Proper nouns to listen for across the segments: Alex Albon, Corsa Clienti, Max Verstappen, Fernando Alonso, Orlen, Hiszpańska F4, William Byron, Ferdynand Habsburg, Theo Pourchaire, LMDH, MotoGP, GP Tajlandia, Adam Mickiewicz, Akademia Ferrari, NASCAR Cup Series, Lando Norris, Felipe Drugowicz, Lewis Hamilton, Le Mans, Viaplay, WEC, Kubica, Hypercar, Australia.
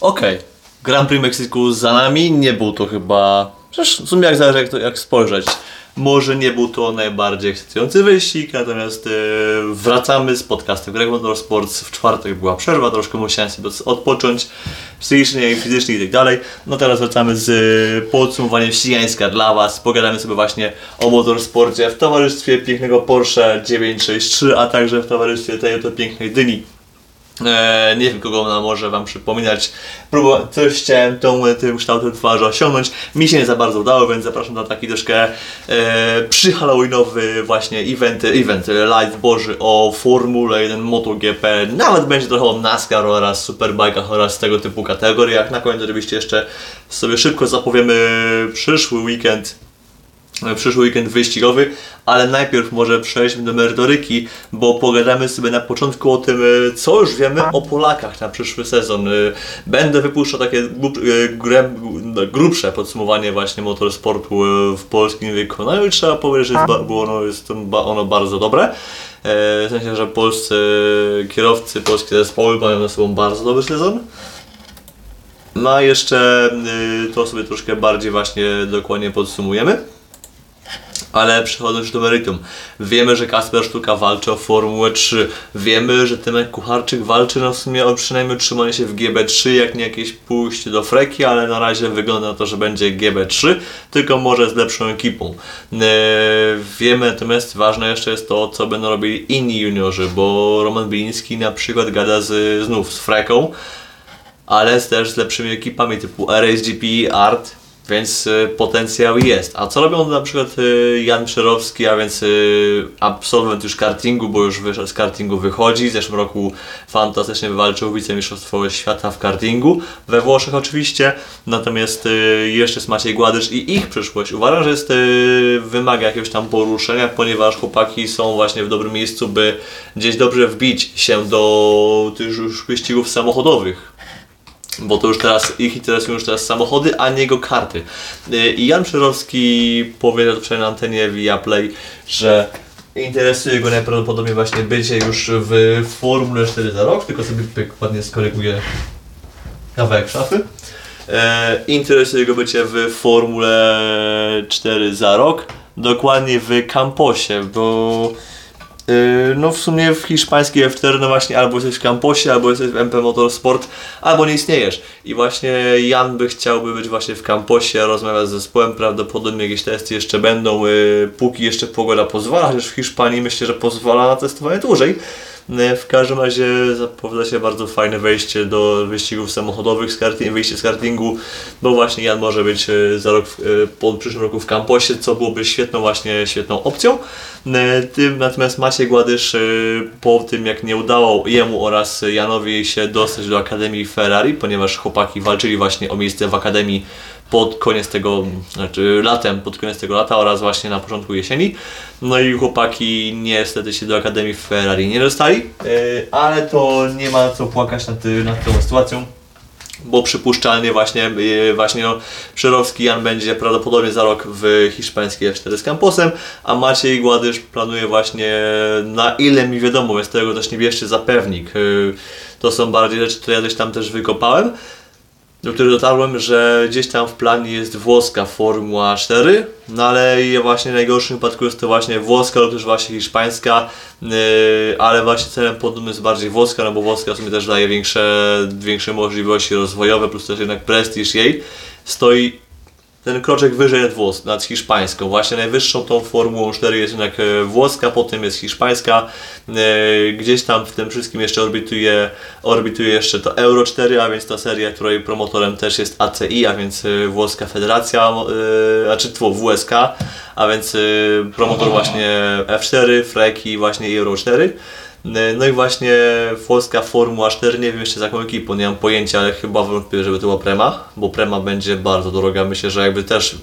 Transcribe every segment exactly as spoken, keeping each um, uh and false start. Okej, okay. Grand Prix Meksyku za nami, nie był to chyba... Przecież w sumie jak zależy jak, to, jak spojrzeć. Może nie był to najbardziej ekscytujący wyścig, natomiast yy, wracamy z podcastem Greg Motorsports. W czwartek była przerwa, troszkę musiałem sobie odpocząć psychicznie i fizycznie i tak dalej. No teraz wracamy z yy, podsumowaniem ścigańska dla Was. Pogadamy sobie właśnie o motorsporcie w towarzystwie pięknego Porsche dziewięćset sześćdziesiąt trzy, a także w towarzystwie tej oto pięknej dyni. Eee, nie wiem, kogo ona może Wam przypominać. Próba, coś chciałem tą, tym kształtem twarzy osiągnąć. Mi się nie za bardzo udało, więc zapraszam na taki troszkę eee, przyhalloweenowy właśnie event, event live boży o Formule jeden, MotoGP. Nawet będzie trochę o NASCAR oraz Superbike'ach oraz tego typu kategoriach. Na koniec oczywiście jeszcze sobie szybko zapowiemy przyszły weekend. Przyszły weekend wyścigowy, ale najpierw może przejdźmy do merytoryki, bo pogadamy sobie na początku o tym, co już wiemy o Polakach na przyszły sezon. Będę wypuszczał takie grubsze podsumowanie właśnie motorsportu w polskim wykonaniu i trzeba powiedzieć, że było ono, jest ono bardzo dobre. W sensie, że polscy kierowcy, polskie zespoły mają na sobą bardzo dobry sezon. No a jeszcze to sobie troszkę bardziej właśnie dokładnie podsumujemy. Ale przechodząc do meritum, wiemy, że Kasper Sztuka walczy o Formułę trzy, wiemy, że Tymek Kucharczyk walczy no w sumie o przynajmniej utrzymanie się w G B trzy, jak nie jakieś pójście do freki, ale na razie wygląda na to, że będzie G B trzy, tylko może z lepszą ekipą. Yy, wiemy, natomiast ważne jeszcze jest to, co będą robili inni juniorzy, bo Roman Biliński na przykład gada z, znów z freką, ale też z lepszymi ekipami typu R S G P, A R T. Więc potencjał jest. A co robią na przykład Jan Przyrowski, a więc absolwent już kartingu, bo już z kartingu wychodzi. W zeszłym roku fantastycznie wywalczył wicemistrzostwo świata w kartingu, we Włoszech oczywiście. Natomiast jeszcze jest Maciej Gładysz i ich przyszłość. Uważam, że jest, wymaga jakiegoś tam poruszenia, ponieważ chłopaki są właśnie w dobrym miejscu, by gdzieś dobrze wbić się do tych już wyścigów samochodowych. Bo to już teraz ich interesują już teraz samochody, a nie go karty. I Jan Przyrowski powiedział wczoraj na antenie Viaplay, że interesuje go najprawdopodobniej właśnie bycie już w Formule cztery za rok, tylko sobie dokładnie skoryguję kawałek szafy. E, interesuje go bycie w Formule cztery za rok, dokładnie w Camposie, bo no w sumie w hiszpańskiej F cztery no właśnie albo jesteś w Camposie, albo jesteś w M P Motorsport, albo nie istniejesz. I właśnie Jan by chciałby być właśnie w Camposie, rozmawiać z zespołem, prawdopodobnie jakieś testy jeszcze będą, póki jeszcze pogoda pozwala, chociaż w Hiszpanii myślę, że pozwala na testowanie dłużej. W każdym razie zapowiada się bardzo fajne wejście do wyścigów samochodowych, wyjście z kartingu, bo właśnie Jan może być za rok, po przyszłym roku w Camposie, co byłoby świetną właśnie świetną opcją. Natomiast Maciej Gładysz po tym, jak nie udało jemu oraz Janowi się dostać do Akademii Ferrari, ponieważ chłopaki walczyli właśnie o miejsce w Akademii pod koniec tego, znaczy latem, pod koniec tego lata oraz właśnie na początku jesieni. No i chłopaki niestety się do Akademii Ferrari nie dostali, yy, ale to nie ma co płakać nad, nad tą sytuacją, bo przypuszczalnie właśnie, yy, właśnie no, Przyrowski Jan będzie prawdopodobnie za rok w hiszpańskiej F cztery z Camposem, a Maciej Gładysz planuje właśnie, na ile mi wiadomo, jest tego też nie bierzcie za pewnik. Yy, to są bardziej rzeczy, które ja też tam też wykopałem, do których dotarłem, że gdzieś tam w planie jest włoska Formuła cztery, no ale właśnie w najgorszym wypadku jest to właśnie włoska lub też właśnie hiszpańska, yy, ale właśnie celem podobnym jest bardziej włoska, no bo włoska w sumie też daje większe, większe możliwości rozwojowe, plus też jednak prestiż jej stoi ten kroczek wyżej nad, włos, nad hiszpańską. Właśnie najwyższą tą Formułą cztery jest jednak włoska, potem jest hiszpańska. Yy, gdzieś tam w tym wszystkim jeszcze orbituje, orbituje jeszcze to Euro cztery, a więc ta seria, której promotorem też jest A C I, a więc włoska federacja, yy, a czy to W S K, a więc yy, promotor właśnie F cztery, Freki i właśnie Euro cztery. No i właśnie włoska Formuła cztery, nie wiem jeszcze za jaką ekipę, nie mam pojęcia, ale chyba wątpię, żeby to była Prema, bo Prema będzie bardzo droga. Myślę, że jakby też,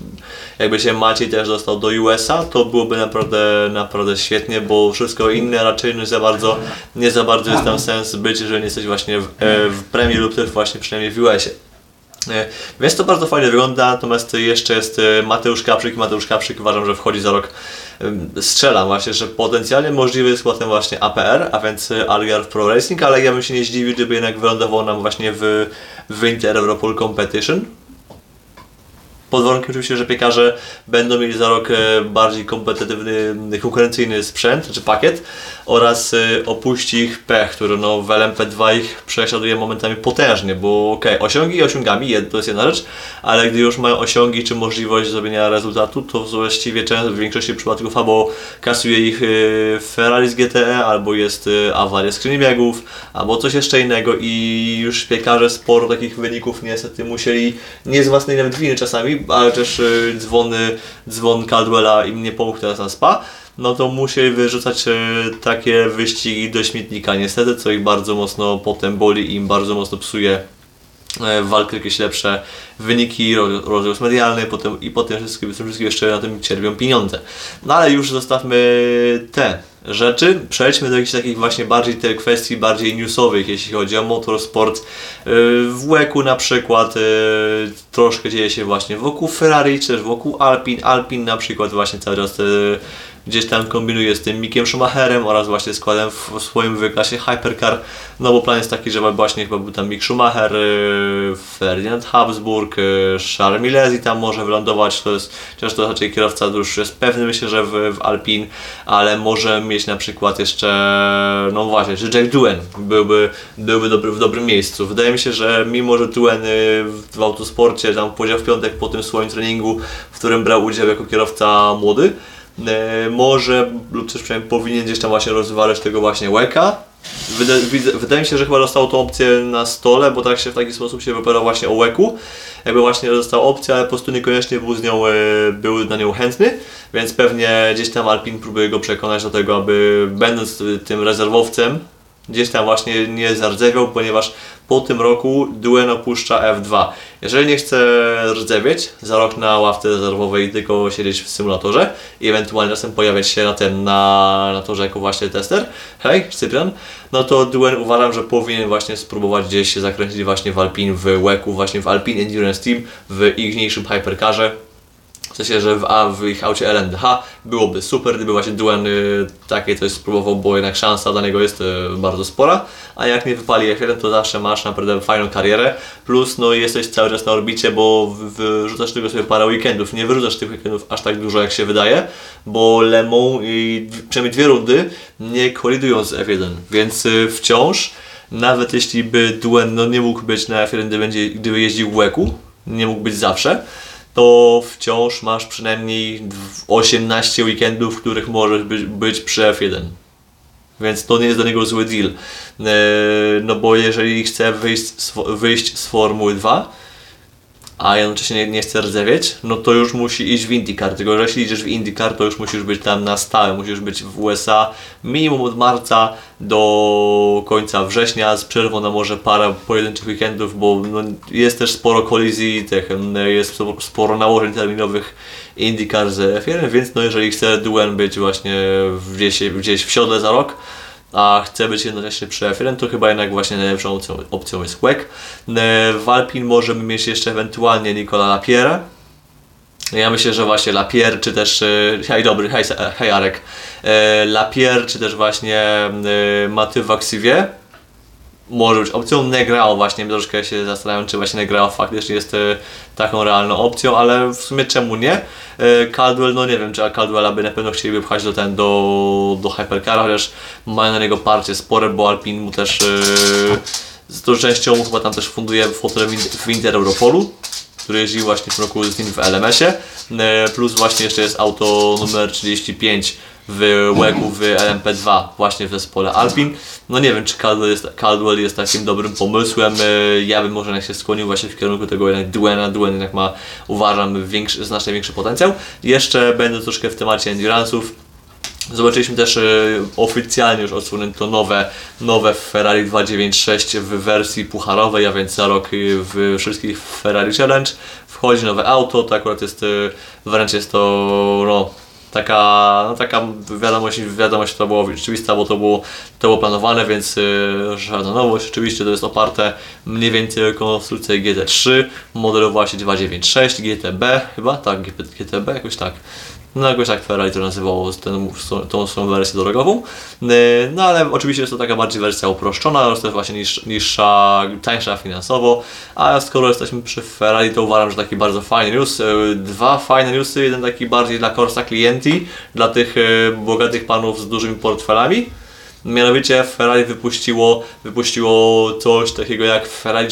jakby się Maciej też dostał do U S A, to byłoby naprawdę, naprawdę świetnie, bo wszystko inne raczej nie za bardzo, nie za bardzo jest tam sens być, jeżeli nie jesteś właśnie w, w Premii lub też właśnie przynajmniej w U S ie. Więc to bardzo fajnie wygląda, natomiast jeszcze jest Mateusz Kaprzyk i Mateusz Kaprzyk uważam, że wchodzi za rok strzelam właśnie, że potencjalnie możliwy jest potem właśnie A P R, a więc Algarve Pro Racing, ale ja bym się nie zdziwił, gdyby jednak wylądował nam właśnie w Winter Europol Competition. Pod warunkiem oczywiście, że piekarze będą mieli za rok bardziej kompetywny, konkurencyjny sprzęt, czy pakiet, oraz opuści ich pech, który no w L M P dwa ich prześladuje momentami potężnie, bo okej, okay, osiągi i osiągami, to jest jedna rzecz, ale gdy już mają osiągi czy możliwość zrobienia rezultatu, to właściwie często w większości przypadków albo kasuje ich Ferrari z G T E, albo jest awaria skrzyni biegów, albo coś jeszcze innego i już piekarze sporo takich wyników niestety musieli nie z własnej nawet winy czasami, ale też dzwony, dzwon Caldwella im nie pomógł teraz na Spa, no to musieli wyrzucać takie wyścigi do śmietnika niestety, co ich bardzo mocno potem boli i im bardzo mocno psuje walkę, jakieś lepsze wyniki, rozgłos medialny potem, i potem wszystkim, wszystkim jeszcze na tym cierpią pieniądze. No ale już zostawmy te rzeczy, przejdźmy do jakichś takich właśnie bardziej tych kwestii, bardziej newsowych, jeśli chodzi o motorsport. W weku na przykład troszkę dzieje się właśnie wokół Ferrari, czy też wokół Alpine. Alpine na przykład właśnie cały czas gdzieś tam kombinuje z tym Mickiem Schumacherem oraz właśnie składem w swoim wyklasie Hypercar, no bo plan jest taki, że właśnie chyba był tam Mick Schumacher, Ferdynand Habsburg, Charles Milesi tam może wylądować, to jest, chociaż to raczej kierowca już jest pewny, myślę, że w, w Alpine, ale może mieć na przykład jeszcze, no właśnie, że Jack Doohan byłby, byłby dobry, w dobrym miejscu. Wydaje mi się, że mimo, że Doohan w, w autosporcie tam podział w piątek po tym swoim treningu, w którym brał udział jako kierowca młody, może lub też przynajmniej powinien gdzieś tam właśnie rozwalać tego właśnie łeka. Wydaje, wydaje mi się, że chyba dostał tą opcję na stole, bo tak się w taki sposób się wypowiadał właśnie o łeku. Jakby właśnie dostał opcję, ale po prostu niekoniecznie był z nią, był na nią chętny, więc pewnie gdzieś tam Alpine próbuje go przekonać do tego, aby będąc tym rezerwowcem gdzieś tam właśnie nie zardzewiał, ponieważ po tym roku Doohan opuszcza F dwa. Jeżeli nie chce rdzewieć, za rok na ławce rezerwowej tylko siedzieć w symulatorze i ewentualnie czasem pojawiać się na ten, na, na torze jako właśnie tester, hej, Cyprian, no to Doohan uważam, że powinien właśnie spróbować gdzieś się zakręcić właśnie w Alpine, w weku, właśnie w Alpine Endurance Team, w ichniejszym Hypercarze. W sensie, że w, a, w ich aucie L M D H byłoby super, gdyby właśnie Doohan y, takie coś spróbował, bo jednak szansa dla niego jest y, bardzo spora. A jak nie wypali F jeden, to zawsze masz naprawdę fajną karierę. Plus no jesteś cały czas na orbicie, bo wyrzucasz tylko sobie parę weekendów. Nie wyrzucasz tych weekendów aż tak dużo, jak się wydaje, bo Le Mans i przynajmniej dwie rundy nie kolidują z F jeden, więc y, wciąż, nawet jeśli by Doohan no, nie mógł być na F jeden, gdy będzie, gdyby jeździł w weku, nie mógł być zawsze, to wciąż masz przynajmniej osiemnaście weekendów, w których możesz być, być przy F jeden. Więc to nie jest dla niego zły deal. No bo jeżeli chce wyjść, wyjść z Formuły dwa, a jednocześnie nie, nie chce rdzewieć, no to już musi iść w IndyCar. Tylko że jeśli idziesz w IndyCar, to już musisz być tam na stałe. Musisz być w U S A minimum od marca do końca września, z przerwą na może parę pojedynczych weekendów, bo no, jest też sporo kolizji, tych, jest sporo nałożeń terminowych IndyCar z F jeden, więc no, jeżeli chce Doohan być właśnie gdzieś, gdzieś w siodle za rok, a chce być jednocześnie przy F jeden, to chyba jednak właśnie najlepszą opcją, opcją jest W E C. W Alpine możemy mieć jeszcze ewentualnie Nicola Lapierre'a. Ja myślę, że właśnie Lapierre, czy też... Hej dobry, hej, hej Arek. Lapierre, czy też właśnie Mathieu Vaxivie może być opcją. Negrao właśnie, troszkę się zastanawiam, czy właśnie Negrao faktycznie jest taką realną opcją, ale w sumie czemu nie? Caldwell, no nie wiem, czy Caldwella by na pewno chcieliby pchać do, ten, do, do Hypercara, chociaż mają na niego parcie spore, bo Alpine mu też yy, z dużą częścią chyba tam też funduje fotel w Inter Europolu, który jeździł właśnie w tym roku z nim w L M S ie, yy, plus właśnie jeszcze jest auto numer trzydzieści pięć w łeku w L M P dwa właśnie w zespole Alpine. No nie wiem, czy Caldwell jest, Caldwell jest takim dobrym pomysłem. Ja bym może się skłonił właśnie w kierunku tego jednak Doohana. Doohan jednak ma, uważam, większy, znacznie większy potencjał. Jeszcze będę troszkę w temacie endurance'ów. Zobaczyliśmy też oficjalnie już odsłonięto nowe, nowe Ferrari dwieście dziewięćdziesiąt sześć w wersji pucharowej, a więc za rok w wszystkich Ferrari Challenge wchodzi nowe auto. To akurat jest, wręcz jest to, no, Taka, no, taka wiadomość, wiadomość to była rzeczywista, bo to było, to było planowane, więc yy, żadna nowość. Oczywiście to jest oparte mniej więcej o konstrukcję G T trzy, model właśnie dwieście dziewięćdziesiąt sześć, G T B chyba, tak, G T B jakoś tak. no jakoś tak Ferrari to nazywało ten, tą swoją wersję drogową, no ale oczywiście jest to taka bardziej wersja uproszczona, jest to właśnie niż, niższa, tańsza finansowo, a skoro jesteśmy przy Ferrari, to uważam, że taki bardzo fajny news, dwa fajne newsy, jeden taki bardziej dla Corsa Clienti, dla tych bogatych panów z dużymi portfelami. Mianowicie Ferrari wypuściło, wypuściło coś takiego jak Ferrari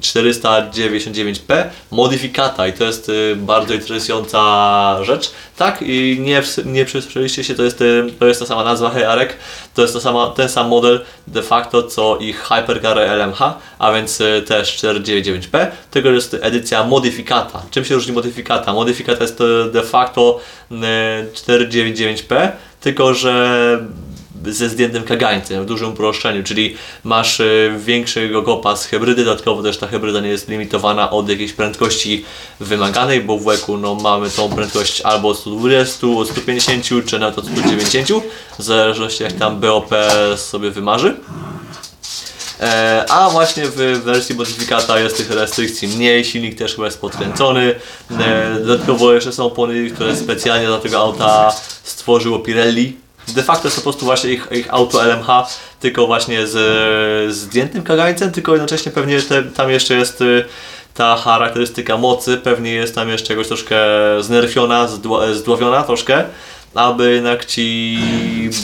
czterysta dziewięćdziesiąt dziewięć P Modyfikata i to jest y, bardzo interesująca rzecz. Tak, i nie, nie przysłyszeliście się, to jest, to jest ta sama nazwa, hej Arek, to jest ta sama, ten sam model de facto co i Hypercar L M H, a więc y, też czterysta dziewięćdziesiąt dziewięć P, tylko jest edycja Modyfikata. Czym się różni Modyfikata? Modyfikata jest y, de facto y, czterysta dziewięćdziesiąt dziewięć P, tylko że ze zdjętym kagańcem, w dużym uproszczeniu, czyli masz y, większego kopa z hybrydy, dodatkowo też ta hybryda nie jest limitowana od jakiejś prędkości wymaganej, bo w weku no, mamy tą prędkość albo od stu dwudziestu, od stu pięćdziesięciu czy nawet od stu dziewięćdziesięciu, w zależności jak tam B O P sobie wymarzy. A właśnie w wersji Modyfikata jest tych restrykcji mniej, silnik też chyba jest podkręcony, dodatkowo jeszcze są opony, które specjalnie dla tego auta stworzyło Pirelli. De facto jest to po prostu właśnie ich, ich auto L M H, tylko właśnie z, z zdjętym kagańcem, tylko jednocześnie pewnie te, tam jeszcze jest ta charakterystyka mocy, pewnie jest tam jeszcze czegoś troszkę znerfiona, zdła, zdławiona troszkę, aby jednak ci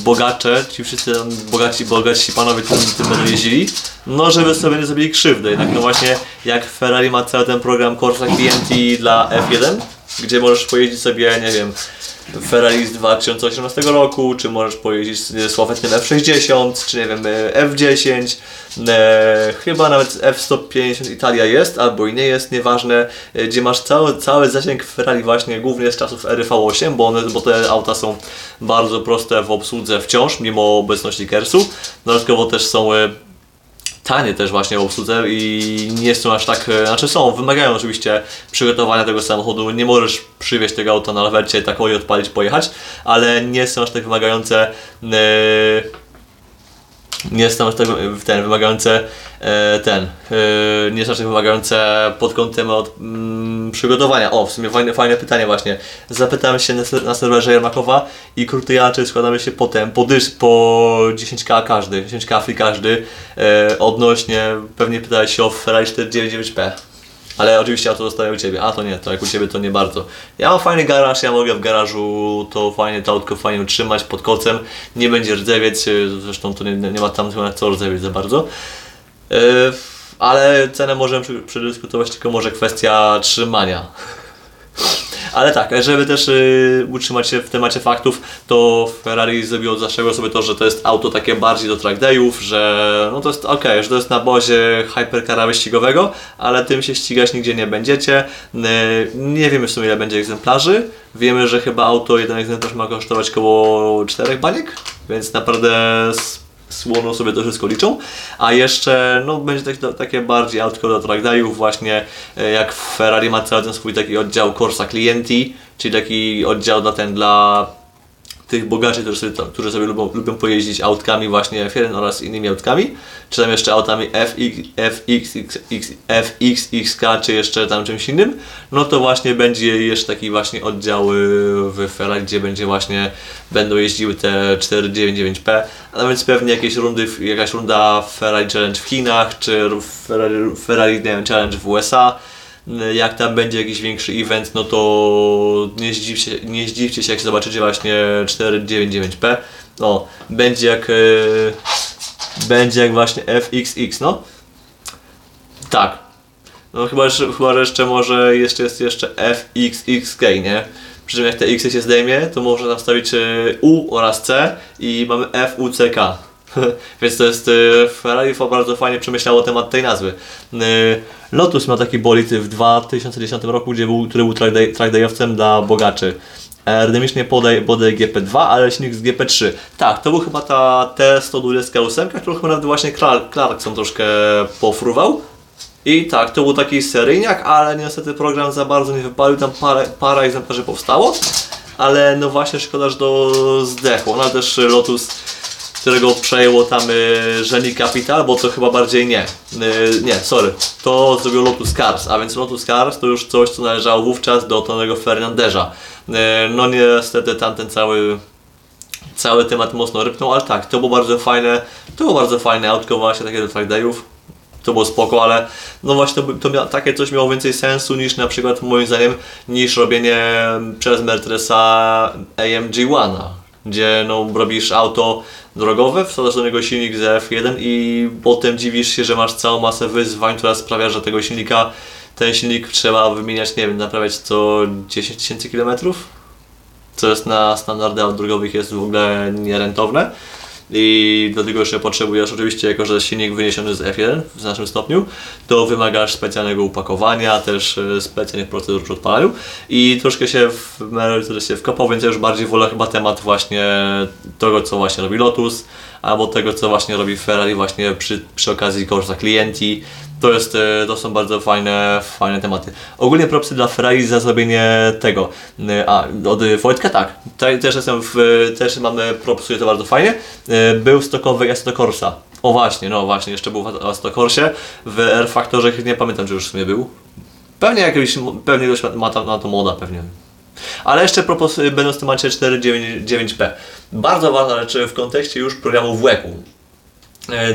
bogacze, ci wszyscy bogaci, bogaci panowie tym, tym będą jeździli, no żeby sobie nie zrobili krzywdy. Jednak no właśnie jak Ferrari ma cały ten program Corsa Clienti dla F jeden, gdzie możesz pojeździć sobie, nie wiem, Ferrari z dwa tysiące osiemnastego roku, czy możesz pojeździć sławetnym F sześćdziesiąt, czy nie wiem, F dziesięć, e, chyba nawet F sto pięćdziesiąt Italia jest, albo i nie jest, nieważne, gdzie masz cały, cały zasięg Ferrari właśnie głównie z czasów ery V osiem, bo, one, bo te auta są bardzo proste w obsłudze wciąż, mimo obecności Kersu, dodatkowo też są tanie też właśnie w obsłudze i nie są aż tak, znaczy są, wymagają oczywiście przygotowania tego samochodu, nie możesz przywieźć tego auta na lawecie, tak oj odpalić, pojechać, ale nie są aż tak wymagające, yy, nie są aż tak ten, wymagające, yy, ten, yy, nie są aż tak wymagające pod kątem od, yy, przygotowania. O, w sumie fajne, fajne pytanie właśnie, zapytałem się na, na serwerze Jarmakowa i Kurtyja, czy składamy się potem po, dysz, po dziesięć tysięcy każdy, dziesięć tysięcy każdy, yy, odnośnie, pewnie pytałeś się o Ferrari czterysta dziewięćdziesiąt dziewięć P. Ale oczywiście ja to dostaję u Ciebie, a to nie, to jak u Ciebie to nie bardzo. Ja mam fajny garaż, ja mogę w garażu to fajnie, to autko fajnie utrzymać pod kocem, nie będzie rdzewieć, zresztą to nie, nie ma tam co rdzewieć za bardzo. Yy, ale cenę możemy przedyskutować, tylko może kwestia trzymania. Ale tak, żeby też y, utrzymać się w temacie faktów, to Ferrari zrobiło od zaszczego sobie to, że to jest auto takie bardziej do track dayów, że no to jest okej, okay, że to jest na bazie hypercara wyścigowego, ale tym się ścigać nigdzie nie będziecie. Y, nie wiemy w sumie ile będzie egzemplarzy. Wiemy, że chyba auto, jeden egzemplarz ma kosztować około czterech baniek, więc naprawdę słono sobie to wszystko liczą, a jeszcze no, będzie tak, to, takie bardziej autko do track dayów właśnie, jak Ferrari ma cały ten swój taki oddział Corsa Clienti, czyli taki oddział dla, ten, dla tych bogaczy, którzy sobie, to, którzy sobie lubią, lubią pojeździć autkami właśnie F jeden oraz innymi autkami, czy tam jeszcze autami F X X K, czy jeszcze tam czymś innym, no to właśnie będzie jeszcze taki właśnie oddziały w Ferrari, gdzie będzie właśnie, będą jeździły te czterysta dziewięćdziesiąt dziewięć P, a więc pewnie jakieś rundy, jakaś runda Ferrari Challenge w Chinach, czy Ferrari, Ferrari Challenge w U S A. Jak tam będzie jakiś większy event, no to nie zdziwcie, nie zdziwcie się, jak zobaczycie właśnie czterysta dziewięćdziesiąt dziewięć P. No, będzie jak yy, będzie jak właśnie F X X, no. Tak. No chyba, że, chyba że jeszcze może jeszcze jest jeszcze F X X K, nie? Przy czym jak te X się zdejmie, to można nastawić U oraz C i mamy F U C K. Więc to jest, Ferrari bardzo fajnie przemyślało temat tej nazwy. Lotus ma taki bolid w dwa tysiące dziesiątym roku, gdzie był, który był track day, track dayowcem dla bogaczy. Aerodynamicznie podaj, podaj G P dwa, ale silnik z G P trzy. Tak, to był chyba ta T sto dwadzieścia osiem, którą chyba nawet właśnie Clarkson troszkę pofruwał. I tak, to był taki seryjniak, ale niestety program za bardzo nie wypalił, tam parę, parę egzemplarzy powstało. Ale no właśnie szkoda, że to zdechło, no ale też Lotus którego przejęło tam y, Żeni Capital, bo to chyba bardziej nie. Y, nie, sorry. To zrobił Lotus Cars, a więc Lotus Cars to już coś, co należało wówczas do Tonego Fernandeża. Y, no niestety tamten cały cały temat mocno rypnął, ale tak, to było bardzo fajne, to było bardzo fajne autko właśnie, takie do track day'ów. To było spoko, ale no właśnie to, to miało, takie coś miało więcej sensu niż na przykład moim zdaniem, niż robienie przez Mercedesa A M G jeden, gdzie no robisz auto drogowe, wsadzasz do niego silnik z F jeden i potem dziwisz się, że masz całą masę wyzwań, która sprawia, że tego silnika, ten silnik trzeba wymieniać, nie wiem, naprawiać co dziesięć tysięcy kilometrów, co jest na standardach drogowych jest w ogóle nierentowne. I dlatego jeszcze potrzebujesz, oczywiście jako że silnik wyniesiony z F jeden w znacznym stopniu, to wymagasz specjalnego upakowania, też specjalnych procedur przy odpalaniu i troszkę się w Mercedesie wkopał, więc ja już bardziej wolę chyba temat właśnie tego, co właśnie robi Lotus, albo tego, co właśnie robi Ferrari właśnie przy, przy okazji Corsa Clienti. To, jest, to są bardzo fajne, fajne tematy. Ogólnie propsy dla Ferrari za zrobienie tego. A, od Wojtka tak. Też jestem w, też mamy propsy, to bardzo fajnie. Był stokowy Aston Corsa. O właśnie, no właśnie, jeszcze był w Aston Corsie. W R-Faktorze nie pamiętam, czy już w sumie był. Pewnie jakiś, pewnie ktoś ma tam na to moda, pewnie. Ale jeszcze propos, będąc w temacie cztery dziewięć dziewięć P. Bardzo ważna rzecz w kontekście już programu W E C-u.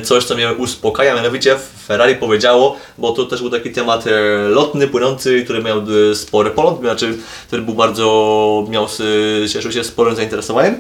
Coś, co mnie uspokaja, mianowicie Ferrari powiedziało, bo to też był taki temat lotny, płynący, który miał spory poląd, znaczy, który był bardzo, miał, cieszył się sporym zainteresowaniem.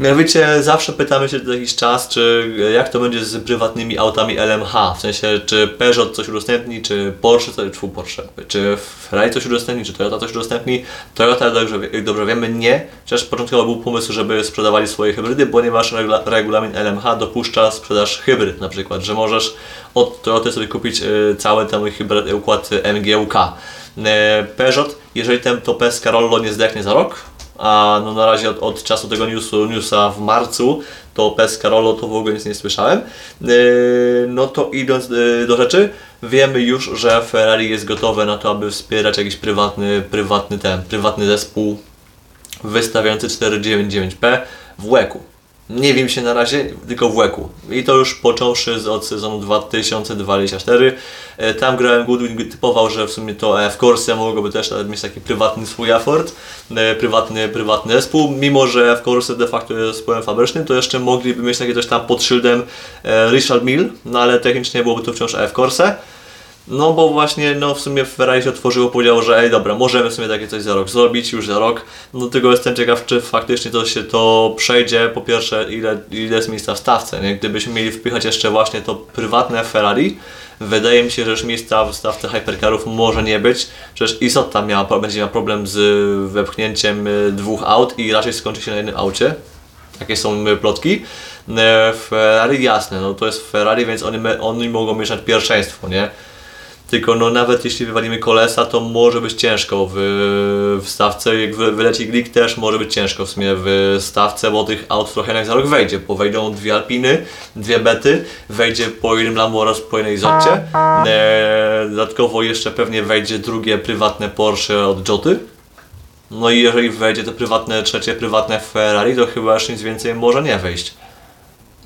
Mianowicie zawsze pytamy się za jakiś czas, czy jak to będzie z prywatnymi autami L M H, w sensie czy Peugeot coś udostępni, czy Porsche, czy Porsche, czy Ferrari coś udostępni, czy Toyota coś udostępni. Toyota, jak dobrze wiemy, nie. Chociaż początkowo był pomysł, żeby sprzedawali swoje hybrydy, ponieważ regla, regulamin L M H dopuszcza sprzedaż hybryd, na przykład, że możesz od Toyoty sobie kupić cały ten hybryd, układ M G U K. Peugeot, jeżeli ten topę z Carollo nie zdechnie za rok, a no na razie od, od czasu tego newsu, newsa w marcu, to Pescarolo to w ogóle nic nie słyszałem. Yy, no to idąc yy, do rzeczy, wiemy już, że Ferrari jest gotowe na to, aby wspierać jakiś prywatny, prywatny, ten, prywatny zespół wystawiający cztery dziewięć dziewięć P w W E C-u. Nie wiem się na razie, tylko w W E C-u. I to już począwszy z, od sezonu dwa tysiące dwudziestego czwartego. E, tam grałem Goodwin, typował, że w sumie to A F Corsa mogłoby też mieć taki prywatny swój effort, e, prywatny, prywatny zespół. Mimo że A F Corsa de facto jest zespołem fabrycznym, to jeszcze mogliby mieć takie coś tam pod szyldem e, Richard Mill, no ale technicznie byłoby to wciąż A F Corsa. No bo właśnie, no w sumie Ferrari się otworzyło, powiedziało, że ej dobra, możemy w sumie takie coś za rok zrobić, już za rok. No tylko jestem ciekaw, czy faktycznie to się to przejdzie, po pierwsze ile, ile jest miejsca w stawce, nie? Gdybyśmy mieli wpychać jeszcze właśnie to prywatne Ferrari, wydaje mi się, że już miejsca w stawce hypercarów może nie być. Przecież Isotta miała, będzie miała problem z wepchnięciem dwóch aut i raczej skończy się na jednym aucie. Takie są plotki. Ferrari jasne, no to jest Ferrari, więc oni, oni mogą mieszać pierwszeństwo, nie? Tylko no nawet jeśli wywalimy Kolesa, to może być ciężko w, w stawce, jak wy, wyleci Glik też może być ciężko w sumie w stawce, bo tych aut trochę jak za rok wejdzie, bo wejdą dwie Alpiny, dwie Bety, wejdzie po jednym Lambo oraz po jednej Izotcie, eee, dodatkowo jeszcze pewnie wejdzie drugie prywatne Porsche od Joty, no i jeżeli wejdzie to prywatne, trzecie prywatne Ferrari, to chyba już nic więcej może nie wejść.